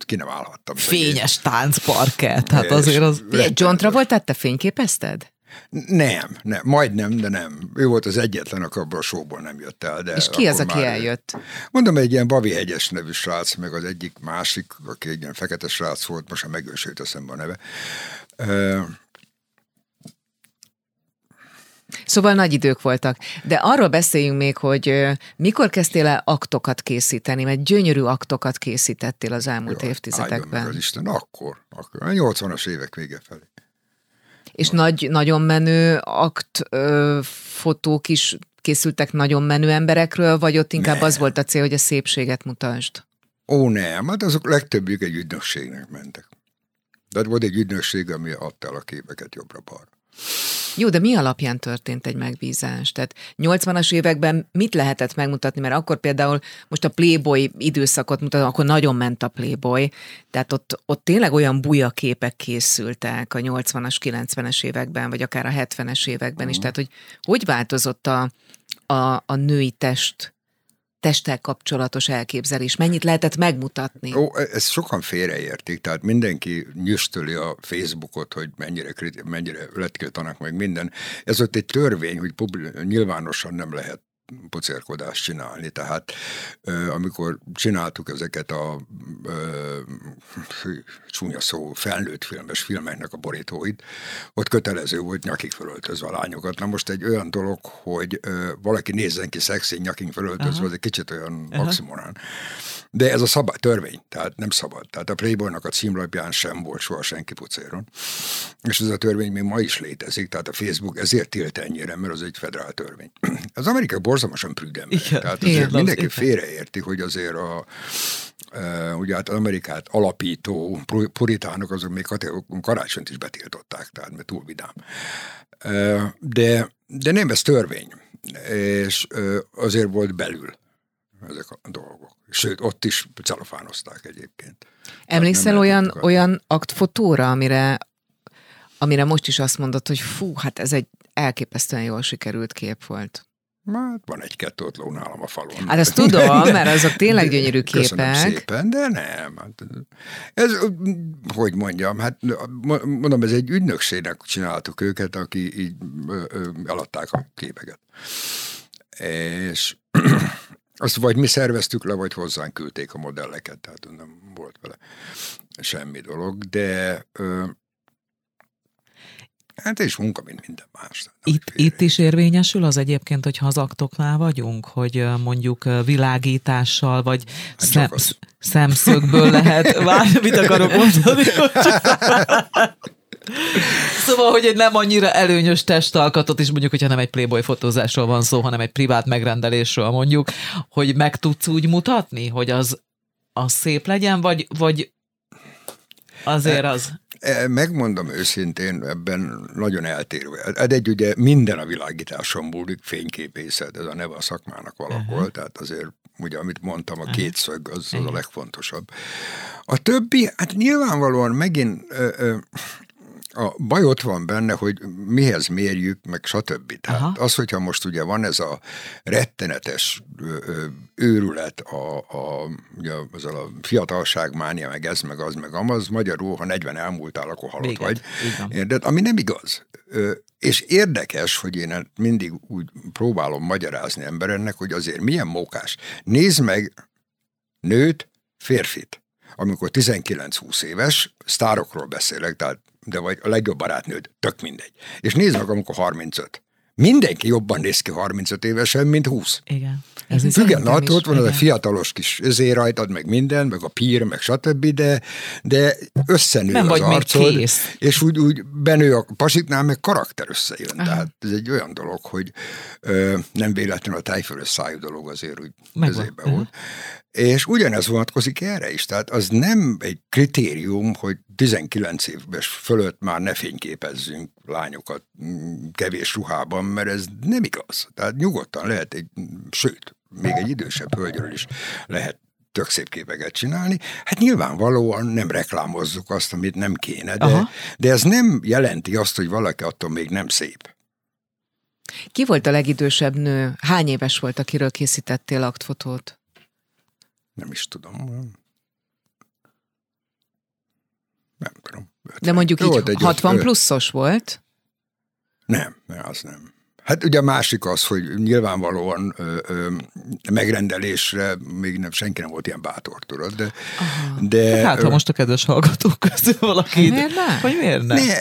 ki nem állhattam. Fényes táncparket. Hát azért az... John Travoltát te fényképezted? Nem, majdnem, de nem. Ő volt az egyetlen, aki abban a showból nem jött el. De és ki az, aki eljött? Mondom, egy ilyen Bavi Hegyes nevű srác, meg az egyik másik, aki egy ilyen fekete srác volt, most már megősült eszembe a neve. Szóval nagy idők voltak. De arról beszéljünk még, hogy mikor kezdtél el aktokat készíteni, mert gyönyörű aktokat készítettél az elmúlt évtizedekben. Áldom, Isten, akkor, a 80-as évek vége felé. És nagyon menő fotók is készültek nagyon menő emberekről, vagy ott inkább az volt a cél, hogy a szépséget mutasd? Ó, nem, hát azok legtöbbjük egy ügynökségnek mentek. De volt egy ügynökség, ami adta el a képeket jobbra-balra. Jó, de mi alapján történt egy megbízás? Tehát 80-as években mit lehetett megmutatni? Mert akkor például most a Playboy időszakot mutatom, akkor nagyon ment a Playboy, tehát ott tényleg olyan buja képek készültek a 80-as, 90-es években, vagy akár a 70-es években is. Tehát, hogy változott a női testtel kapcsolatos elképzelés? Mennyit lehetett megmutatni? Ezt sokan félreértik, tehát mindenki nyüstöli a Facebookot, hogy mennyire letiltanak meg minden. Ez ott egy törvény, hogy nyilvánosan nem lehet pucérkodást csinálni, tehát amikor csináltuk ezeket a csúnya szó felnőtt filmes filmeknek a borítóit, ott kötelező volt nyakig felöltözve a lányokat. Na most egy olyan dolog, hogy valaki nézzen ki szexin nyakig felöltözve, az egy kicsit olyan maximonán. De ez a törvény, tehát nem szabad. Tehát a Playboynak a címlapján sem volt soha senki pucéron. És ez a törvény még ma is létezik, tehát a Facebook ezért tilt ennyire, mert az egy federál törvény. Az Amerika borzalmasan prüdemberek. Tehát azért mindenki félreérti, hogy azért ugye hát az Amerikát alapító puritánok azok még karácsonyt is betiltották, tehát mert túl vidám. De nem, ez törvény. És azért volt belül ezek a dolgok. Sőt, ott is celofánozták egyébként. Emlékszel olyan aktfotóra, amire most is azt mondod, hogy fú, hát ez egy elképesztően jól sikerült kép volt? Hát van egy-kettő ott ló nálam a falon. Hát azt tudom, de, mert azok tényleg gyönyörű képek. Köszönöm szépen, de nem. Hát ez, hogy mondjam, hát mondom, ez egy ügynökségnek csináltuk őket, aki így eladták a képeket. És azt vagy mi szerveztük le, vagy hozzánk küldték a modelleket, tehát nem volt vele semmi dolog, de hát és munka, mint minden más. Itt is érvényesül az egyébként, hogyha az aktoknál vagyunk, hogy mondjuk világítással, vagy hát szemszögből lehet mit akarok mondani? Szóval, hogy egy nem annyira előnyös testalkatot is, mondjuk, hogyha nem egy Playboy fotózásról van szó, hanem egy privát megrendelésről mondjuk, hogy meg tudsz úgy mutatni, hogy az szép legyen, vagy azért az... Megmondom őszintén, ebben nagyon eltérő. Egy ugye minden a világításon múlik, fényképészet, ez a neve a szakmának valahol, tehát azért ugye, amit mondtam, a kétszög az a legfontosabb. A többi, hát nyilvánvalóan megint a baj ott van benne, hogy mihez mérjük, meg stb. Tehát az, hogyha most ugye van ez a rettenetes őrület, ugye az a fiatalság mánia, meg ez, meg az, meg amaz, magyarul, ha 40 elmúltál, akkor halott vagy. De ami nem igaz. És érdekes, hogy én mindig úgy próbálom magyarázni emberennek, hogy azért milyen mókás. Nézd meg nőt, férfit. Amikor 19-20 éves, sztárokról beszélek, tehát de vagy a legjobb barátnőd, tök mindegy. És nézd meg, amikor 35. Mindenki jobban néz ki 35 évesen, mint 20. Igen. Függen attól, ott van az a fiatalos kis rajtad, meg minden, meg a pír, meg stb., de összenő nem az arcod, és úgy benő a pasiknál, meg karakter összejön. Tehát ez egy olyan dolog, hogy nem véletlenül a tájfölös szájú dolog azért úgy közében volt. És ugyanez vonatkozik erre is, tehát az nem egy kritérium, hogy 19 éves fölött már ne fényképezzünk lányokat kevés ruhában, mert ez nem igaz. Tehát nyugodtan lehet sőt, még egy idősebb hölgyről is lehet tök szép képeket csinálni. Hát nyilvánvalóan nem reklámozzuk azt, amit nem kéne, de ez nem jelenti azt, hogy valaki attól még nem szép. Ki volt a legidősebb nő? Hány éves volt, akiről készítettél aktfotót? Nem is tudom. Nem tudom. 50. De mondjuk így 60 pluszos volt? Nem, az nem. Hát ugye a másik az, hogy nyilvánvalóan megrendelésre még nem, senki nem volt ilyen bátor, tudod. De hát, ha most a kedves hallgatók közül valaki... Miért nem? Vagy miért nem? Ne,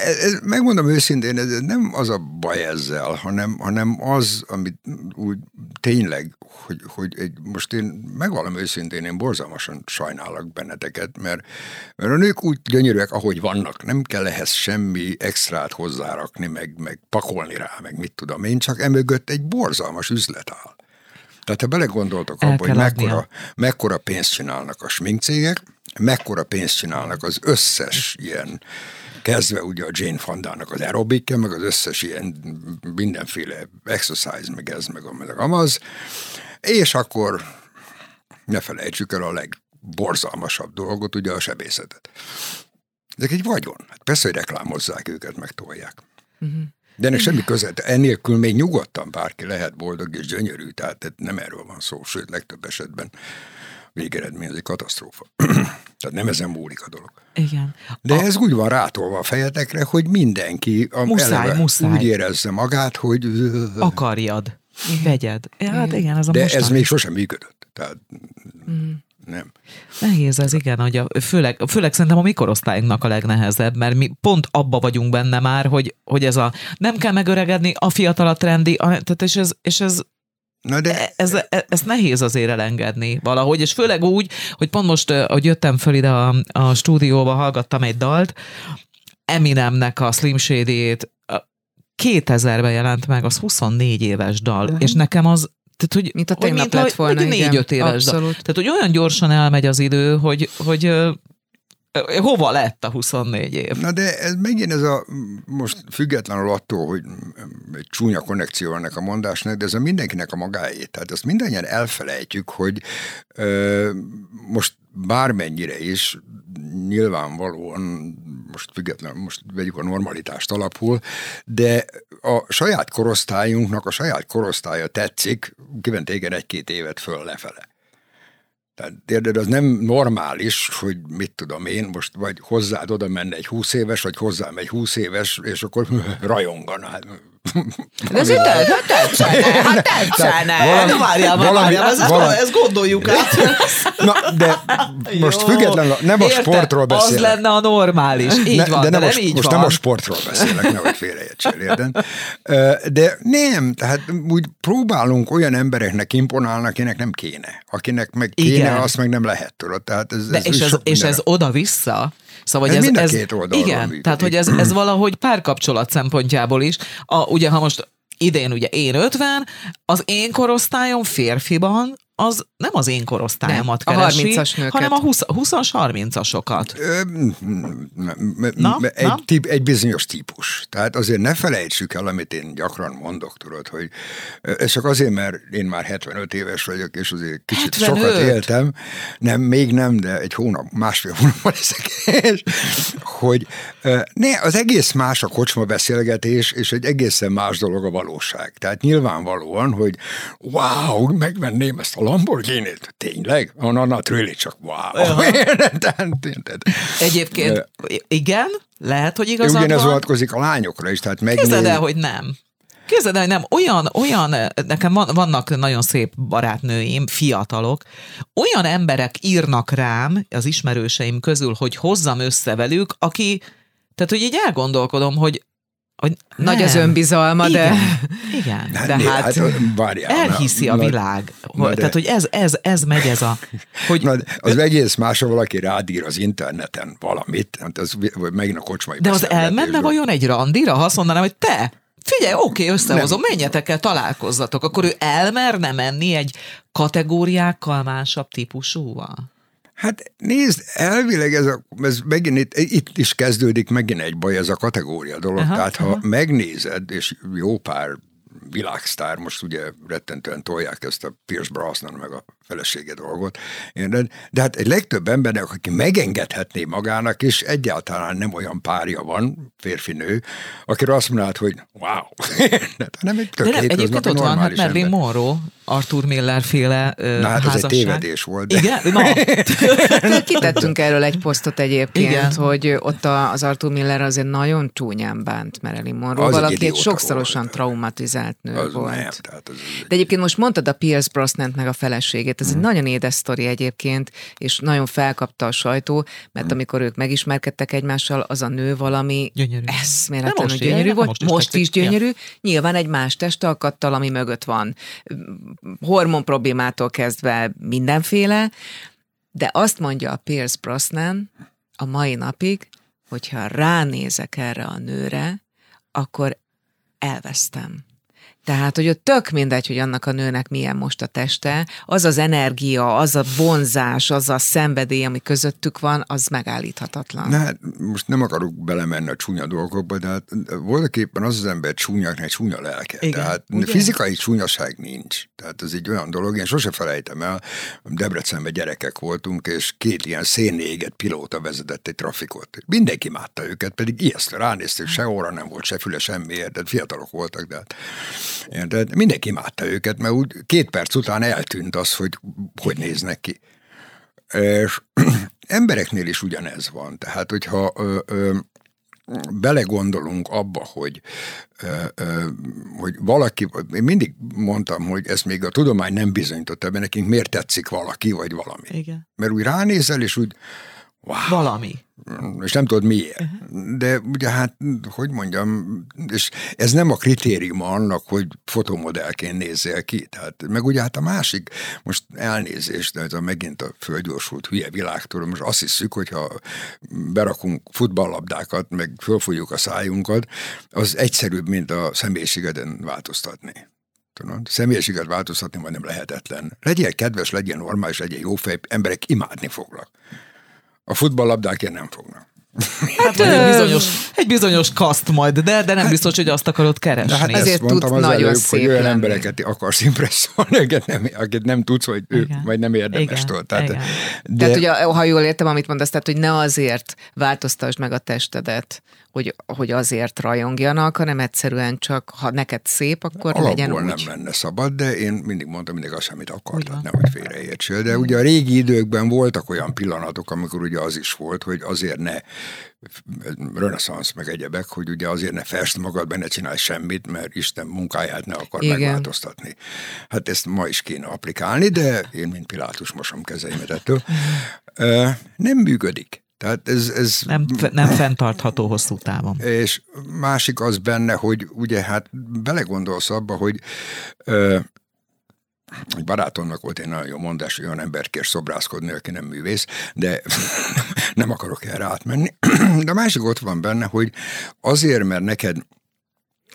megmondom őszintén, ez nem az a baj ezzel, hanem az, amit úgy tényleg, hogy most én megvallom őszintén, én borzalmasan sajnálok benneteket, mert a nők úgy gyönyörűek, ahogy vannak. Nem kell ehhez semmi extrát hozzárakni, meg pakolni rá, meg mit tudom én, csak emögött egy borzalmas üzlet áll. Tehát ha belegondoltok abba, hogy mekkora pénzt csinálnak a sminkcégek, mekkora pénzt csinálnak az összes ilyen, kezdve ugye a Jane Fondának az aerobikkel, meg az összes ilyen mindenféle exercise, meg ez, meg amaz, és akkor ne felejtsük el a legborzalmasabb dolgot, ugye a sebészetet. Ezek egy vagyon. Hát persze, hogy reklámozzák őket, megtolják. Uh-huh. De ennek semmi között, ennélkül még nyugodtan bárki lehet boldog és gyönyörű, tehát nem erről van szó, sőt, legtöbb esetben végeredmény, ez egy katasztrófa. Tehát nem ezen múlik a dolog. Igen. De ez úgy van rátolva a fejetekre, hogy mindenki muszáj. Úgy érezze magát, hogy... Akarjad, vegyed. Hát igen, ez a de mostani. Ez még sosem működött, tehát... Nem. Nehéz ez, igen, hogy főleg szerintem a mikorosztályunknak a legnehezebb, mert mi pont abba vagyunk benne már, hogy ez a nem kell megöregedni, a fiatal a trendi, tehát és ez na de... Ez nehéz azért elengedni valahogy, és főleg úgy, hogy pont most, hogy jöttem föl ide a stúdióba, hallgattam egy dalt, Eminemnek a Slim Shady-ét 2000-ben jelent meg, az 24 éves dal, és nekem az mint a tegnap lett volna. 4-5 éves. Tehát, hogy olyan gyorsan elmegy az idő, hogy hova lett a 24 év? Na de ez megint ez a, most függetlenül attól, hogy egy csúnya konnekció ennek a mondásnak, de ez a mindenkinek a magáét. Tehát ezt mindannyian elfelejtjük, hogy most bármennyire is nyilvánvalóan, most függetlenül, most vegyük a normalitást alapul, de a saját korosztályunknak a saját korosztálya tetszik, kiven téged 1-2 évet föl lefele. Tehát érted, az nem normális, hogy mit tudom én, most vagy hozzád oda menne egy 20 éves, vagy hozzám egy 20 éves, és akkor rajonganál. De ez tetszene. Várjál, ezt gondoljuk át. Na, de most függetlenül nem a sportról beszélek. Az lenne a normális. Így van, de nem így van. Most nem a sportról beszélek, nehogy félreértsél, érted? De nem, tehát úgy próbálunk olyan embereknek imponálni, akinek nem kéne. Akinek meg kéne, azt meg nem lehet, tudod. És ez oda-vissza? Szóval ez mind a két oldalról működik. Tehát, hogy ez valahogy párkapcsolat szempontjából is. Ugye, ha most idén ugye én 50, az én korosztályom férfiban, az nem az én korosztályomat keresi, hanem a 20-as, 30-asokat. Egy bizonyos típus. Tehát azért ne felejtsük el, amit én gyakran mondok, tudod, hogy ez csak azért, mert én már 75 éves vagyok, és azért kicsit 75. sokat éltem. Nem, még nem, de egy hónap, másfél hónapban leszek, hogy az egész más a kocsma beszélgetés, és egy egészen más dolog a valóság. Tehát nyilvánvalóan, hogy wow, megvenném ezt a Lamborghini-t, tényleg? Na, tőle csak, wow. Egyébként, igen, lehet, hogy igazad van. Ugyanez vonatkozik a lányokra is, tehát megnéz. Képzeld el, hogy nem. Olyan, nekem vannak nagyon szép barátnőim, fiatalok, olyan emberek írnak rám az ismerőseim közül, hogy hozzam össze velük, aki, tehát hogy így elgondolkodom, hogy nagy az önbizalma, de... Igen. De elhiszi a világ. Tehát, hogy ez megy ez a... Hogy... Az egész más, ha valaki rád ír az interneten valamit, az, vagy megint a kocsmai de az elmenne vajon egy randira, ha azt mondanám, hogy te, figyelj, oké, összehozom, menjetek el, találkozzatok. Akkor ő elmerne menni egy kategóriákkal másabb típusúval? Hát nézd, elvileg ez megint itt is kezdődik megint egy baj, ez a kategória dolog. Tehát ha megnézed, és jó pár világsztár, most ugye rettentően tolják ezt a Pierce Brosnan meg a felesége dolgot. De hát egy legtöbb embernek, aki megengedhetné magának is, egyáltalán nem olyan párja van, férfinő, akiről azt mondnád, hogy wow. Nem egy tök hétköznapi normális ember. Egyébként ott van, hát Meryl Monroe, Arthur Miller féle házasság. Ez egy tévedés volt. De. Igen? Kitettünk erről egy posztot egyébként, igen, hogy ott az Arthur Miller azért nagyon csúnyán bánt Marilyn Monroe-val, aki egy sokszorosan volt, traumatizált nő az volt. Nem, tehát az de egyébként most mondtad a Pierce Brosnant meg a feleségét, ez egy nagyon édes sztori egyébként, és nagyon felkapta a sajtó, mert amikor ők megismerkedtek egymással, az a nő valami eszméletlenül gyönyörű volt, most is gyönyörű, nyilván egy más testalkattal, ami mögött van. Hormon problémától kezdve mindenféle, de azt mondja a Pierce Brosnan a mai napig, hogyha ránézek erre a nőre, akkor elvesztem. Tehát, hogy ott tök mindegy, hogy annak a nőnek milyen most a teste, az az energia, az a vonzás, az a szenvedély, ami közöttük van, az megállíthatatlan. Na, most nem akarok belemenni a csúnya dolgokba, de hát voltaképpen az ember csúnyaknak egy csúnya lelke. Igen, tehát fizikai csúnyaság nincs. Tehát ez egy olyan dolog, én sose felejtem el, Debrecenben gyerekek voltunk, és két ilyen szénné égett pilóta vezetett egy trafikot. Mindenki imádta őket, pedig ijesztő ránéztük, se óra nem volt, se füle, semmiért, de fiatalok voltak, de hát érted? Mindenki imádta őket, mert úgy 2 perc után eltűnt az, hogy néznek ki. És embereknél is ugyanez van. Tehát, hogyha belegondolunk abba, hogy valaki, én mindig mondtam, hogy ezt még a tudomány nem bizonyította, mert nekünk miért tetszik valaki, vagy valami. Igen. Mert úgy ránézel, és úgy wow. Valami. És nem tudod miért. Uh-huh. De ugye hát, hogy mondjam, és ez nem a kritériuma annak, hogy fotomodellként nézzél ki. Tehát, meg ugye hát a másik, most elnézést, de ez a megint a fölgyorsult hülye világtól, most azt hiszük, hogyha berakunk futballlabdákat, meg fölfújjuk a szájunkat, az egyszerűbb, mint a személyiségeden változtatni. Személyiséget változtatni majdnem lehetetlen. Legyél kedves, legyél normális, legyél jófej, emberek imádni foglak. A futballlabdákért nem fognak. Hát egy bizonyos kaszt majd, de nem biztos, hogy azt akarod keresni. Hát ezért mondtam az nagyon előbb, hogy olyan embereket akarsz impresszolni, akit nem tudsz, hogy ő majd nem érdemes tól. Tehát ugye, ha jól értem, amit mondasz, tehát, hogy ne azért változtasd meg a testedet, hogy azért rajongjanak, hanem egyszerűen csak, ha neked szép, akkor alapból legyen úgy. Nem lenne szabad, de én mindig azt, amit akartad, nehogy félreértsél. De ugye a régi időkben voltak olyan pillanatok, amikor ugye az is volt, hogy azért ne reneszánsz meg egyebek, hogy ugye azért ne fest magad, benne csinálj semmit, mert Isten munkáját ne akar megváltoztatni. Hát ezt ma is kéne applikálni, de én, mint Pilátus, mosom kezeimet ettől. Nem működik. Tehát ez nem fenntartható hosszú távon. És másik az benne, hogy ugye hát belegondolsz abba, hogy egy barátomnak volt egy nagyon jó mondás, hogy olyan embert kér szobrászkodni, aki nem művész, de nem akarok erre átmenni. De a másik ott van benne, hogy azért, mert neked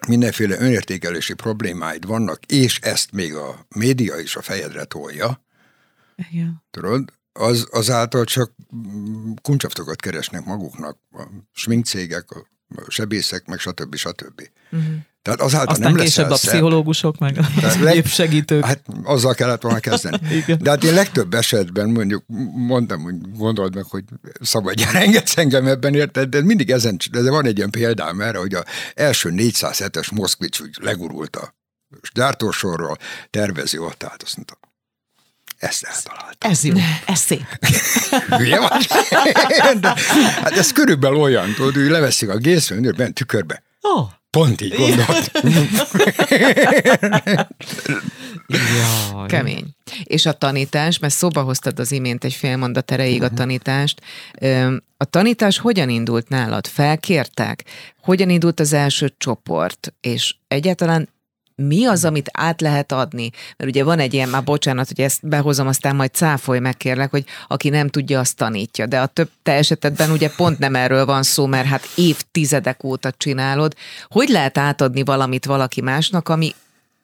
mindenféle önértékelési problémáid vannak, és ezt még a média is a fejedre tolja, tudod, azáltal csak kuncsaftokat keresnek maguknak, a sminkcégek, a sebészek, meg stb. Uh-huh. Tehát azáltal aztán nem leszel szebb. Aztán később a pszichológusok, meg a segítők. Hát azzal kellett volna kezdeni. De hát én legtöbb esetben mondjuk mondtam, hogy gondold meg, hogy szabadjára engedsz engem ebben, érted? De mindig ezen, de van egy ilyen példám erre, hogy az első 407-es Moszkvics úgy legurult a gyártósorról, tervezi ott állt, azt mondta, ezt eltaláltam. Ez jó, ez szép. Hülye vagy? Hát ez körülbelül olyan, tudod, hogy leveszik a gészről, hogy bent tükörbe. Oh. Pont így gondolt. Kemény. És a tanítás, mert szóba hoztad az imént egy fél mondat erejéig a tanítást. A tanítás hogyan indult nálad? Felkértek? Hogyan indult az első csoport? És egyáltalán mi az, amit át lehet adni? Mert ugye van egy ilyen, már bocsánat, hogy ezt behozom, aztán majd cáfolj meg, kérlek, hogy aki nem tudja, azt tanítja. De a több te esetedben ugye pont nem erről van szó, mert hát évtizedek óta csinálod. Hogy lehet átadni valamit valaki másnak, ami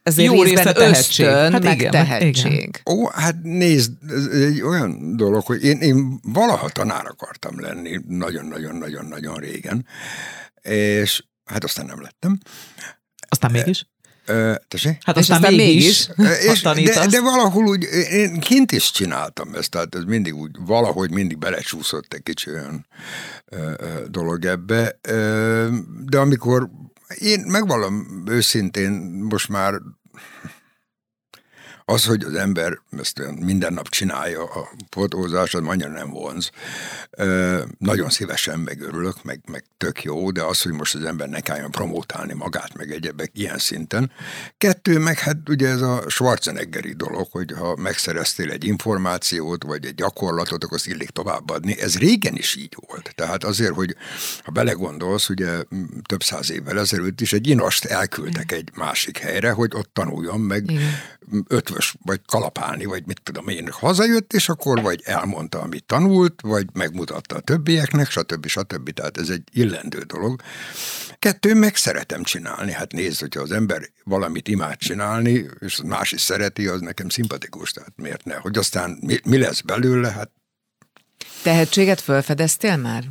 azért jó részben ösztön, hát meg igen, tehetség? Ó, hát nézd, ez egy olyan dolog, hogy én valaha tanár akartam lenni nagyon-nagyon-nagyon-nagyon régen, és hát aztán nem lettem. Aztán mégis? Hát aztán mégis. De valahol úgy, én kint is csináltam ezt, tehát ez mindig úgy, valahogy mindig belecsúszott egy kicsi olyan dolog ebbe. De amikor, én megvallom őszintén, most már az, hogy az ember ezt minden nap csinálja a fotózás, az annyira nem vonz. Nagyon szívesen megörülök, meg tök jó, de az, hogy most az ember ne kelljen promotálni magát, meg egyebek ilyen szinten. Kettő, meg hát ugye ez a Schwarzeneggeri dolog, hogy ha megszereztél egy információt, vagy egy gyakorlatot, akkor azt illik továbbadni. Ez régen is így volt. Tehát azért, hogy ha belegondolsz, ugye több száz évvel ezelőtt is egy inast elküldtek egy másik helyre, hogy ott tanuljon meg ötvös, vagy kalapálni, vagy mit tudom én, hazajött, és akkor vagy elmondta, amit tanult, vagy megmutatta a többieknek, stb. Tehát ez egy illendő dolog. Kettő, meg szeretem csinálni. Hát nézd, hogyha az ember valamit imád csinálni, és más is szereti, az nekem szimpatikus, tehát miért ne? Hogy aztán mi lesz belőle? Hát... Tehetséget felfedeztél már?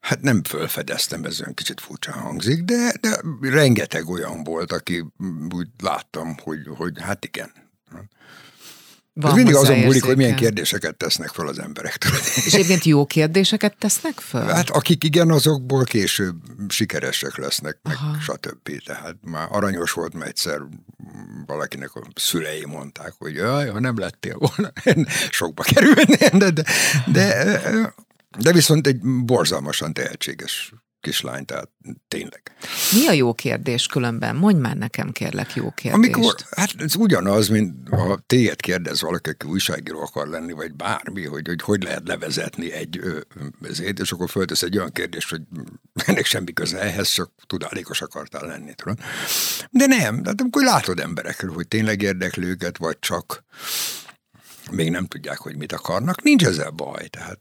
Hát nem felfedeztem, ez olyan kicsit furcsa hangzik, de rengeteg olyan volt, aki úgy láttam, hogy hát igen. Van, ez mindig azon múlik, hogy milyen kérdéseket tesznek fel az emberektől. És egyébként jó kérdéseket tesznek fel? Hát akik igen, azokból később sikeresek lesznek, meg stb. Tehát már aranyos volt, egyszer valakinek a szülei mondták, hogy jaj, ha nem lettél volna, sokba kerülném, de viszont egy borzalmasan tehetséges kislány, tehát tényleg. Mi a jó kérdés különben? Mondj már nekem, kérlek, jó kérdést. Amikor, hát ez ugyanaz, mint ha téged kérdez valaki, aki újságíró akar lenni, vagy bármi, hogy lehet levezetni egy ezért, és akkor föltesz egy olyan kérdést, hogy ennek semmi köze ehhez, csak tudálékos akartál lenni. Tudom. De nem, tehát amikor látod emberekről, hogy tényleg érdekli őket, vagy csak még nem tudják, hogy mit akarnak, nincs ezzel baj, tehát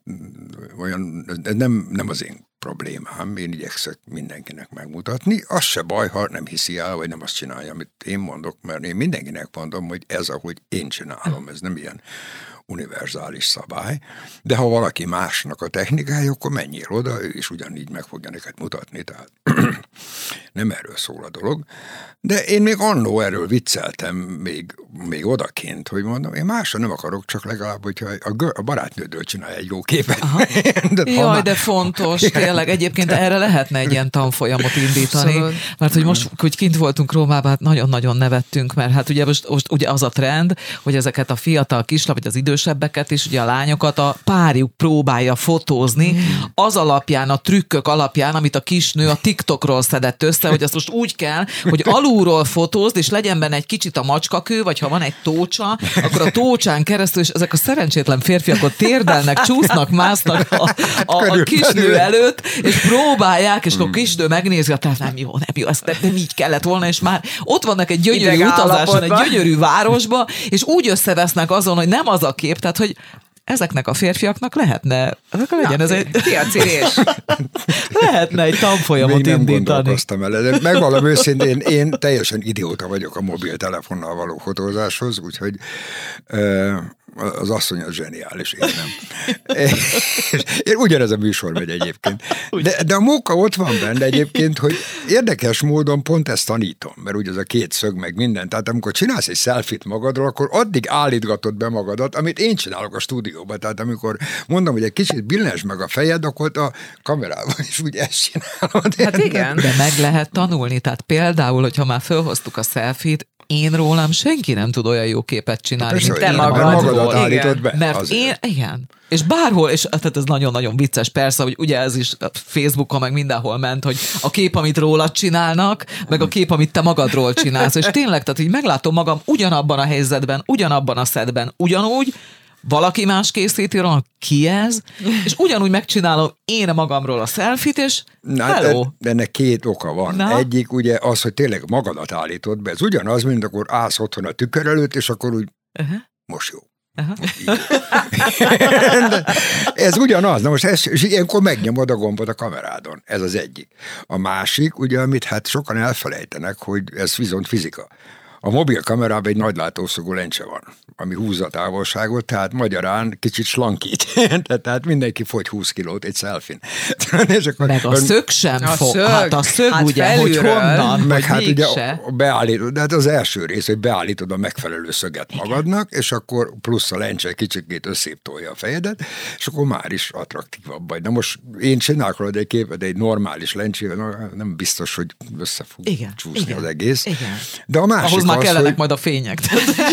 olyan, ez nem az én problémám, én igyekszek mindenkinek megmutatni, az se baj, ha nem hiszi el, vagy nem azt csinálja, amit én mondok, mert én mindenkinek mondom, hogy ez, ahogy én csinálom, ez nem ilyen univerzális szabály, de ha valaki másnak a technikája, akkor menjél oda, ő is ugyanígy meg fogja neked mutatni, tehát nem erről szól a dolog, de én még annó erről vicceltem még odaként, hogy mondom, én másra nem akarok, csak legalább, hogyha a barátnődől csinálj egy jó képet. De jaj, de fontos, tényleg, egyébként erre lehetne egy ilyen tanfolyamot indítani, szóval, mert hogy most, hogy kint voltunk Rómában, hát nagyon-nagyon nevettünk, mert hát ugye most ugye az a trend, hogy ezeket a fiatal kislap, vagy az idősebbeket is, ugye a lányokat a párjuk próbálja fotózni, az alapján, a trükkök alapján, amit a kisnő a TikTokról szedett össze, hogy azt most úgy kell, hogy alulról fotózd, és legyen benne egy kicsit a macskakő, vagy ha van egy tócsa, akkor a tócsán keresztül, és ezek a szerencsétlen férfiak ott térdelnek, csúsznak, másznak a kisnő előtt, és próbálják, és akkor a kisnő megnézi, tehát nem jó, ezt nem így kellett volna, és már ott vannak egy gyönyörű utazáson, egy gyönyörű városba, és úgy összevesznek azon, hogy nem az a kép, tehát hogy ezeknek a férfiaknak lehetne, legyen ez egy piacirés. Lehetne egy tanfolyamot indítani. Még nem gondolkoztam el, de megvallom őszintén, én teljesen idióta vagyok a mobiltelefonnal való fotózáshoz, úgyhogy az asszony az zseniális, én nem. Én ugyanez a műsor megy egyébként. De a móka ott van benne egyébként, hogy érdekes módon pont ezt tanítom, mert ugye ez a két szög meg minden, tehát amikor csinálsz egy selfie-t magadról, akkor addig állítgatod be magadat, amit én csinálok a stúdióban, tehát amikor mondom, hogy egy kicsit billensd meg a fejed, akkor a kamerával is úgy ezt csinálod. Hát igen, de meg lehet tanulni, tehát például, hogyha már fölhoztuk a selfie-t, én rólam senki nem tud olyan jó képet csinálni, mint te magadat állítod be. Mert igen. És bárhol, és tehát ez nagyon-nagyon vicces persze, hogy ugye ez is Facebookon meg mindenhol ment, hogy a kép, amit rólad csinálnak, meg a kép, amit te magadról csinálsz. És tényleg, tehát így meglátom magam ugyanabban a helyzetben, ugyanabban a szedben, ugyanúgy, valaki más készíti róla, ki ez, és ugyanúgy megcsinálom én magamról a selfie-t, és hello. De ennek két oka van. Na? Egyik ugye az, hogy tényleg magadat állítod be. Ez ugyanaz, mint akkor állsz otthon a tükör előtt, és akkor úgy most jó. Ez ugyanaz. Na most és ilyenkor megnyomod a gombot a kamerádon. Ez az egyik. A másik, ugye, amit hát sokan elfelejtenek, hogy ez viszont fizika. A mobil kamerában egy nagy látószögű lencse van. ami húzza a távolságot, tehát magyarán kicsit slankít. Tehát mindenki fogy 20 kilót egy selfie-n. Meg a szög sem fog. Hát a szög hát ugye, felülről, hogy honnan, meg hát ugye beállítod, de hát az első rész, hogy beállítod a megfelelő szöget magadnak, és akkor plusz a lencse kicsikét összéptolja a fejedet, és akkor már is attraktívabb vagy. Na most én csinálok egy képet egy normális lencsével, nem biztos, hogy össze fog csúszni az egész. Igen. De a másik ahhoz már az, kellenek hogy, majd a fények.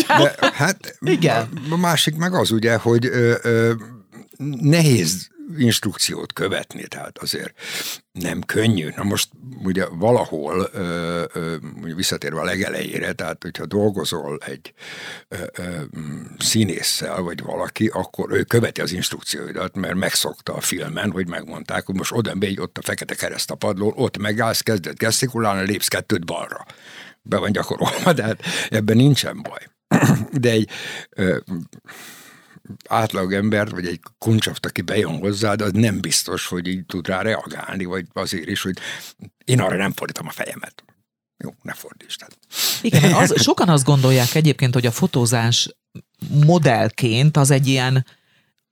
De, hát igen. A másik meg az ugye, hogy nehéz instrukciót követni, tehát azért nem könnyű. Na most ugye valahol, visszatérve a legelejére, tehát hogyha dolgozol egy színésszel, vagy valaki, akkor ő követi az instrukcióidat, mert megszokta a filmen, hogy megmondták, hogy most oda megy, ott a fekete kereszt a padlón, ott megállsz, kezded gesztikulálni, lépsz kettőt balra. Be van gyakorolva, de hát ebben nincsen baj. De egy átlag embert, vagy egy kuncsafta, aki bejön hozzád, az nem biztos, hogy így tud rá reagálni, vagy azért is, hogy én arra nem fordítom a fejemet. Jó, ne fordítsd. Igen, sokan azt gondolják egyébként, hogy a fotózás modellként az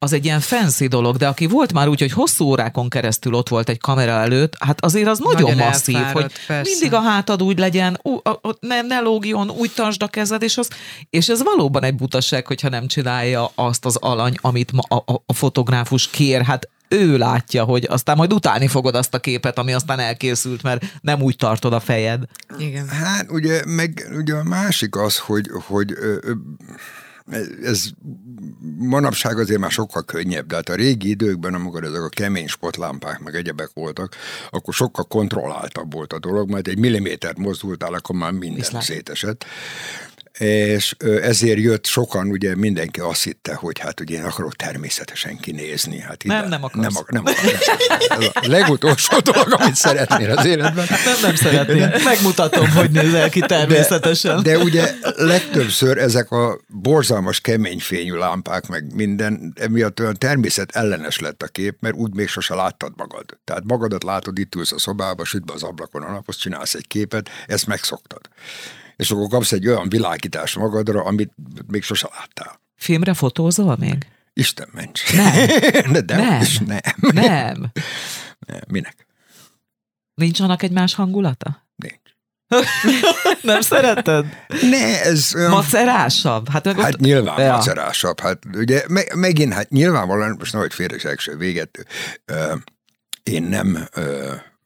egy ilyen fancy dolog, de aki volt már úgy, hogy hosszú órákon keresztül ott volt egy kamera előtt, hát azért az nagyon masszív, hogy persze. Mindig a hátad úgy legyen, ne lógjon, úgy tartsd a kezed, és ez valóban egy butaság, hogyha nem csinálja azt az alany, amit a fotográfus kér, hát ő látja, hogy aztán majd utálni fogod azt a képet, ami aztán elkészült, mert nem úgy tartod a fejed. Igen. Hát ugye, meg ugye a másik az, hogy ez manapság azért már sokkal könnyebb, de hát a régi időkben, amikor ezek a kemény spotlámpák meg egyebek voltak, akkor sokkal kontrolláltabb volt a dolog, mert egy millimétert mozdultál, akkor már minden szétesett. És ezért jött sokan, ugye mindenki azt hitte, hogy hát ugye én akarok természetesen kinézni. Hát nem akarsz. Ez a legutolsó dolog, amit szeretnél az életben. Nem szeretném. Megmutatom, hogy nézel ki természetesen. De ugye legtöbbször ezek a borzalmas keményfényű lámpák, meg minden, emiatt olyan természetellenes lett a kép, mert úgy még sose láttad magad. Tehát magadat látod, itt ülsz a szobába, sütbe az ablakon a naphoz, csinálsz egy képet, ezt megszoktad. És akkor kapsz egy olyan világítást magadra, amit még sose láttál. Filmre fotózol még? Isten ments. Nem. Minek? Nincs annak egy más hangulata? Nincs. Nem szereted? Ne, ez... Macerásabb? Hát nyilván ja. Macerásabb. Hát ugye megint, hát nyilvánvalóan, most nehogy félresegső véget, én nem...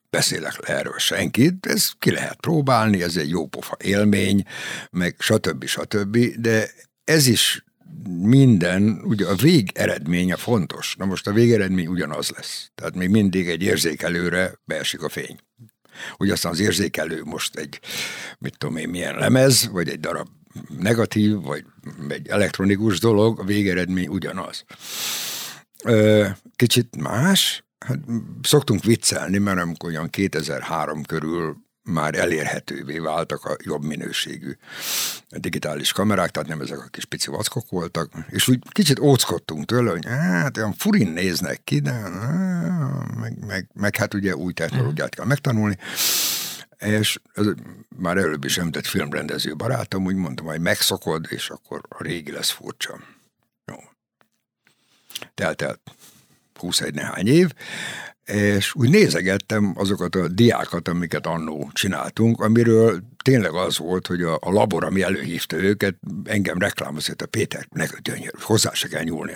beszélek le erről senkit, ez ki lehet próbálni, ez egy jó pofa élmény, meg stb. De ez is minden, ugye a végeredménye fontos. Na most a végeredmény ugyanaz lesz. Tehát még mindig egy érzékelőre beesik a fény. Ugye aztán az érzékelő most egy, mit tudom én, milyen lemez, vagy egy darab negatív, vagy egy elektronikus dolog, a végeredmény ugyanaz. Kicsit más. Hát, szoktunk viccelni, mert amikor olyan 2003 körül már elérhetővé váltak a jobb minőségű digitális kamerák, tehát nem ezek a kis pici vackok voltak, és úgy kicsit óckodtunk tőle, hogy hát olyan furin néznek ki, de meg hát ugye új technológiát kell megtanulni, és már előbb is említett filmrendező barátom, úgy mondtam, hogy megszokod, és akkor a régi lesz furcsa. Jó. Telt 21 nehány év, és úgy nézegettem azokat a diákat, amiket annó csináltunk, amiről tényleg az volt, hogy a labor, ami előhívta őket, engem reklámozott, a Péter, neked gyönyörű, hozzá se kell nyúlni.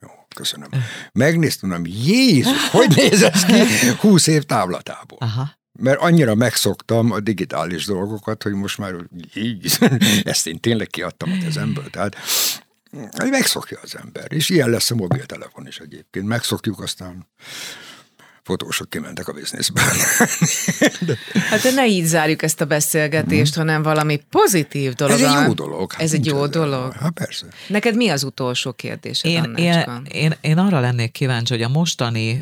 Jó, köszönöm. Megnéztem, Jézus, hogy néz ez ki 20 év távlatából. Aha. Mert annyira megszoktam a digitális dolgokat, hogy most már így, ezt én tényleg kiadtam a kezemből, tehát megszokja az ember, és ilyen lesz a mobiltelefon is egyébként. Megszokjuk, aztán fotósok kimentek a bizniszben. Hát de ne így zárjuk ezt a beszélgetést, hanem valami pozitív dolog. Ez egy jó dolog. Hát ez egy jó dolog. Hát persze. Neked mi az utolsó kérdésed, Annácska? Én arra lennék kíváncsi, hogy a mostani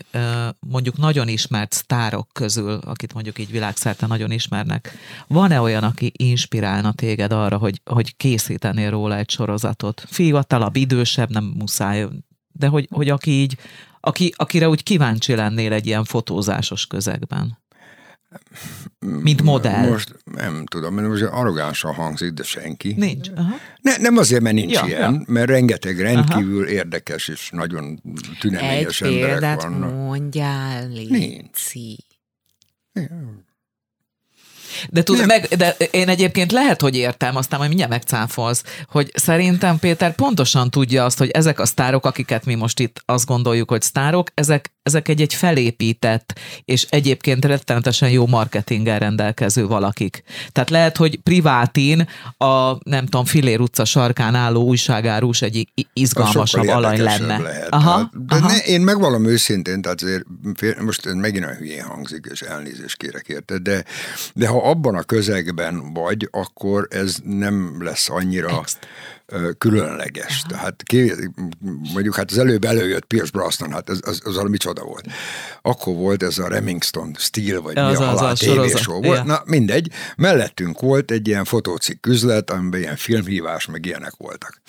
mondjuk nagyon ismert sztárok közül, akit mondjuk így világszerte nagyon ismernek, van-e olyan, aki inspirálna téged arra, hogy készítenél róla egy sorozatot? Fiatalabb, idősebb, nem muszáj, de hogy aki így akire úgy kíváncsi lennél egy ilyen fotózásos közegben? Mint modell. Most nem tudom, mert most arrogánsan hangzik, de senki. Nincs. Aha. Nem azért, mert nincs ilyen, mert rengeteg rendkívül aha. érdekes és nagyon tüneményes egy emberek vannak. Egy példát mondjál, Léci. De tudod, de én egyébként lehet, hogy értem, aztán majd mindjárt megcáfolsz, hogy szerintem Péter pontosan tudja azt, hogy ezek a sztárok, akiket mi most itt azt gondoljuk, hogy sztárok, ezek egy felépített, és egyébként rettenetesen jó marketinggel rendelkező valakik. Tehát lehet, hogy privátin a, nem tudom, Fillér utca sarkán álló újságárus egy izgalmasabb alany lenne. Lehet, aha, de aha. Én megvallom őszintén, tehát azért most megint olyan hülyén hangzik, és elnézést kérek érte, de ha abban a közegben vagy, akkor ez nem lesz annyira különleges. Tehát mondjuk hát az előbb előjött Pierce Brosnan, hát az valami csoda volt. Akkor volt ez a Remington Steel, vagy mi a halál tévéshow volt. Na mindegy, mellettünk volt egy ilyen fotócikk üzlet, amiben ilyen filmhívás, meg ilyenek voltak.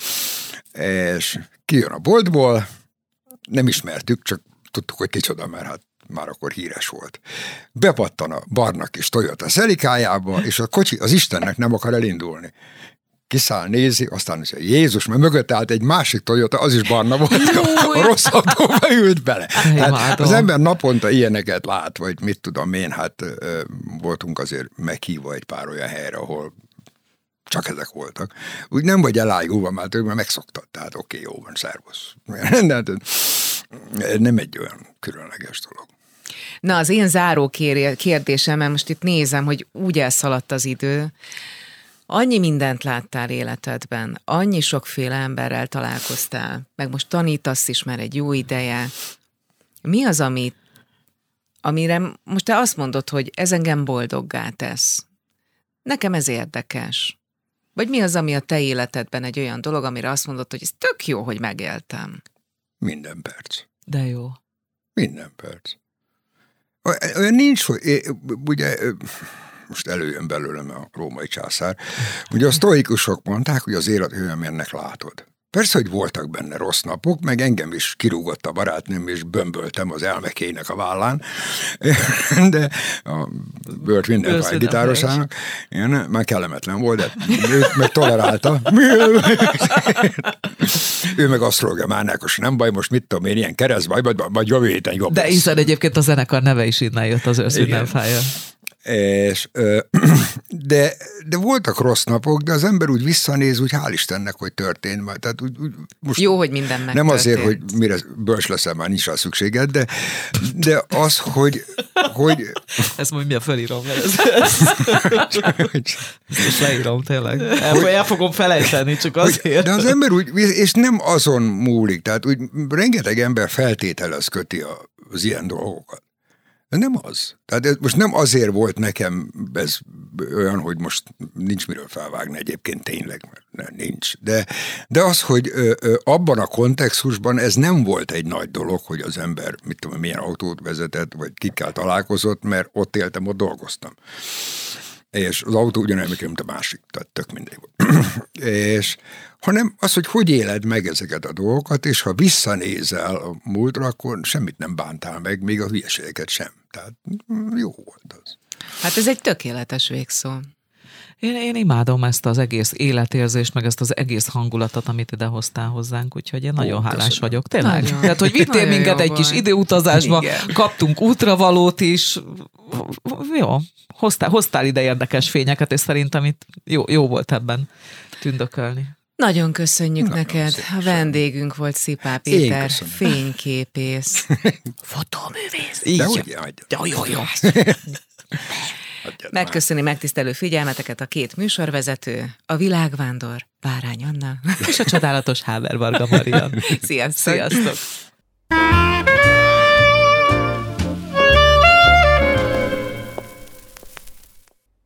És kijön a boltból, nem ismertük, csak tudtuk, hogy kicsoda, mert hát már akkor híres volt. Bepattan a barna kis Toyota szelikájába, és a kocsi az Istennek nem akar elindulni. Kiszáll, nézi, aztán is, Jézus, mert mögött állt egy másik Toyota, az is barna volt, a rossz autóba ült bele. Hát az ember naponta ilyeneket lát, vagy mit tudom én, hát voltunk azért meghívva egy pár olyan helyre, ahol csak ezek voltak. Úgy nem vagy elájúva, már megszoktad, tehát oké, jó van, szervusz. Nem egy olyan különleges dolog. Na, az én záró kérdésem, mert most itt nézem, hogy úgy elszaladt az idő, annyi mindent láttál életedben, annyi sokféle emberrel találkoztál, meg most tanítasz is már egy jó ideje. Mi az, amire most te azt mondod, hogy ez engem boldoggá tesz? Nekem ez érdekes. Vagy mi az, ami a te életedben egy olyan dolog, amire azt mondod, hogy ez tök jó, hogy megéltem? Minden perc. De jó. Minden perc. Olyan nincs, hogy ugye... most előjön belőlem a római császár, ugye a sztoikusok mondták, hogy az élet olyan, milyennek látod. Persze, hogy voltak benne rossz napok, meg engem is kirúgott a barátnőm, és bömböltem az elmekének a vállán, de a Earth Wind and Fire gitárosának, én már kellemetlen volt, de őt meg tolerálta. Ő meg azt rólja, már nekos, nem baj, most mit tudom én, ilyen keresztbaj, vagy jövő héten jobb. De hiszen egyébként a zenekar neve is innen jött, az Earth Wind and Fire. És, de voltak rossz napok, de az ember úgy visszanéz, úgy hál' Istennek, hogy történt. Tehát úgy, most jó, hogy minden megtörtént. Nem azért, hogy mire bölcs leszel, már nincs rá szükséged, de az, hogy... Ezt majd mi a felírom? Ezt leírom, tényleg. El fogom felejteni, csak azért. De az ember úgy, és nem azon múlik, tehát úgy rengeteg ember feltételhez köti az ilyen dolgokat. De nem az. Tehát ez most nem azért volt nekem ez olyan, hogy most nincs miről felvágni egyébként tényleg, mert nincs. De az, hogy abban a kontextusban ez nem volt egy nagy dolog, hogy az ember, mit tudom, milyen autót vezetett, vagy kikkel találkozott, mert ott éltem, ott dolgoztam. És az autó ugyanolyan, mint a másik, tehát tök mindegy volt. És hanem az, hogy éled meg ezeket a dolgokat, és ha visszanézel a múltra, akkor semmit nem bántál meg, még a hülyeségeket sem. Tehát jó volt az. Hát ez egy tökéletes végszó. Én imádom ezt az egész életérzést, meg ezt az egész hangulatot, amit ide hoztál hozzánk, úgyhogy én nagyon hálás köszönöm. Vagyok. Tényleg? Nagyon. Tehát, hogy vittél minket egy kis időutazásba, igen. Kaptunk útravalót is, jó, hoztál ide érdekes fényeket, és szerintem itt jó volt ebben tündökölni. Nagyon köszönjük nagyon neked. Szépen. A vendégünk volt Szipál Péter, fényképész. Fotóművész. De ugye, jó. Megköszöni megtisztelő figyelmeteket a két műsorvezető, a világvándor Bárány Anna és a csodálatos Háver Varga-Marian. Sziasztok!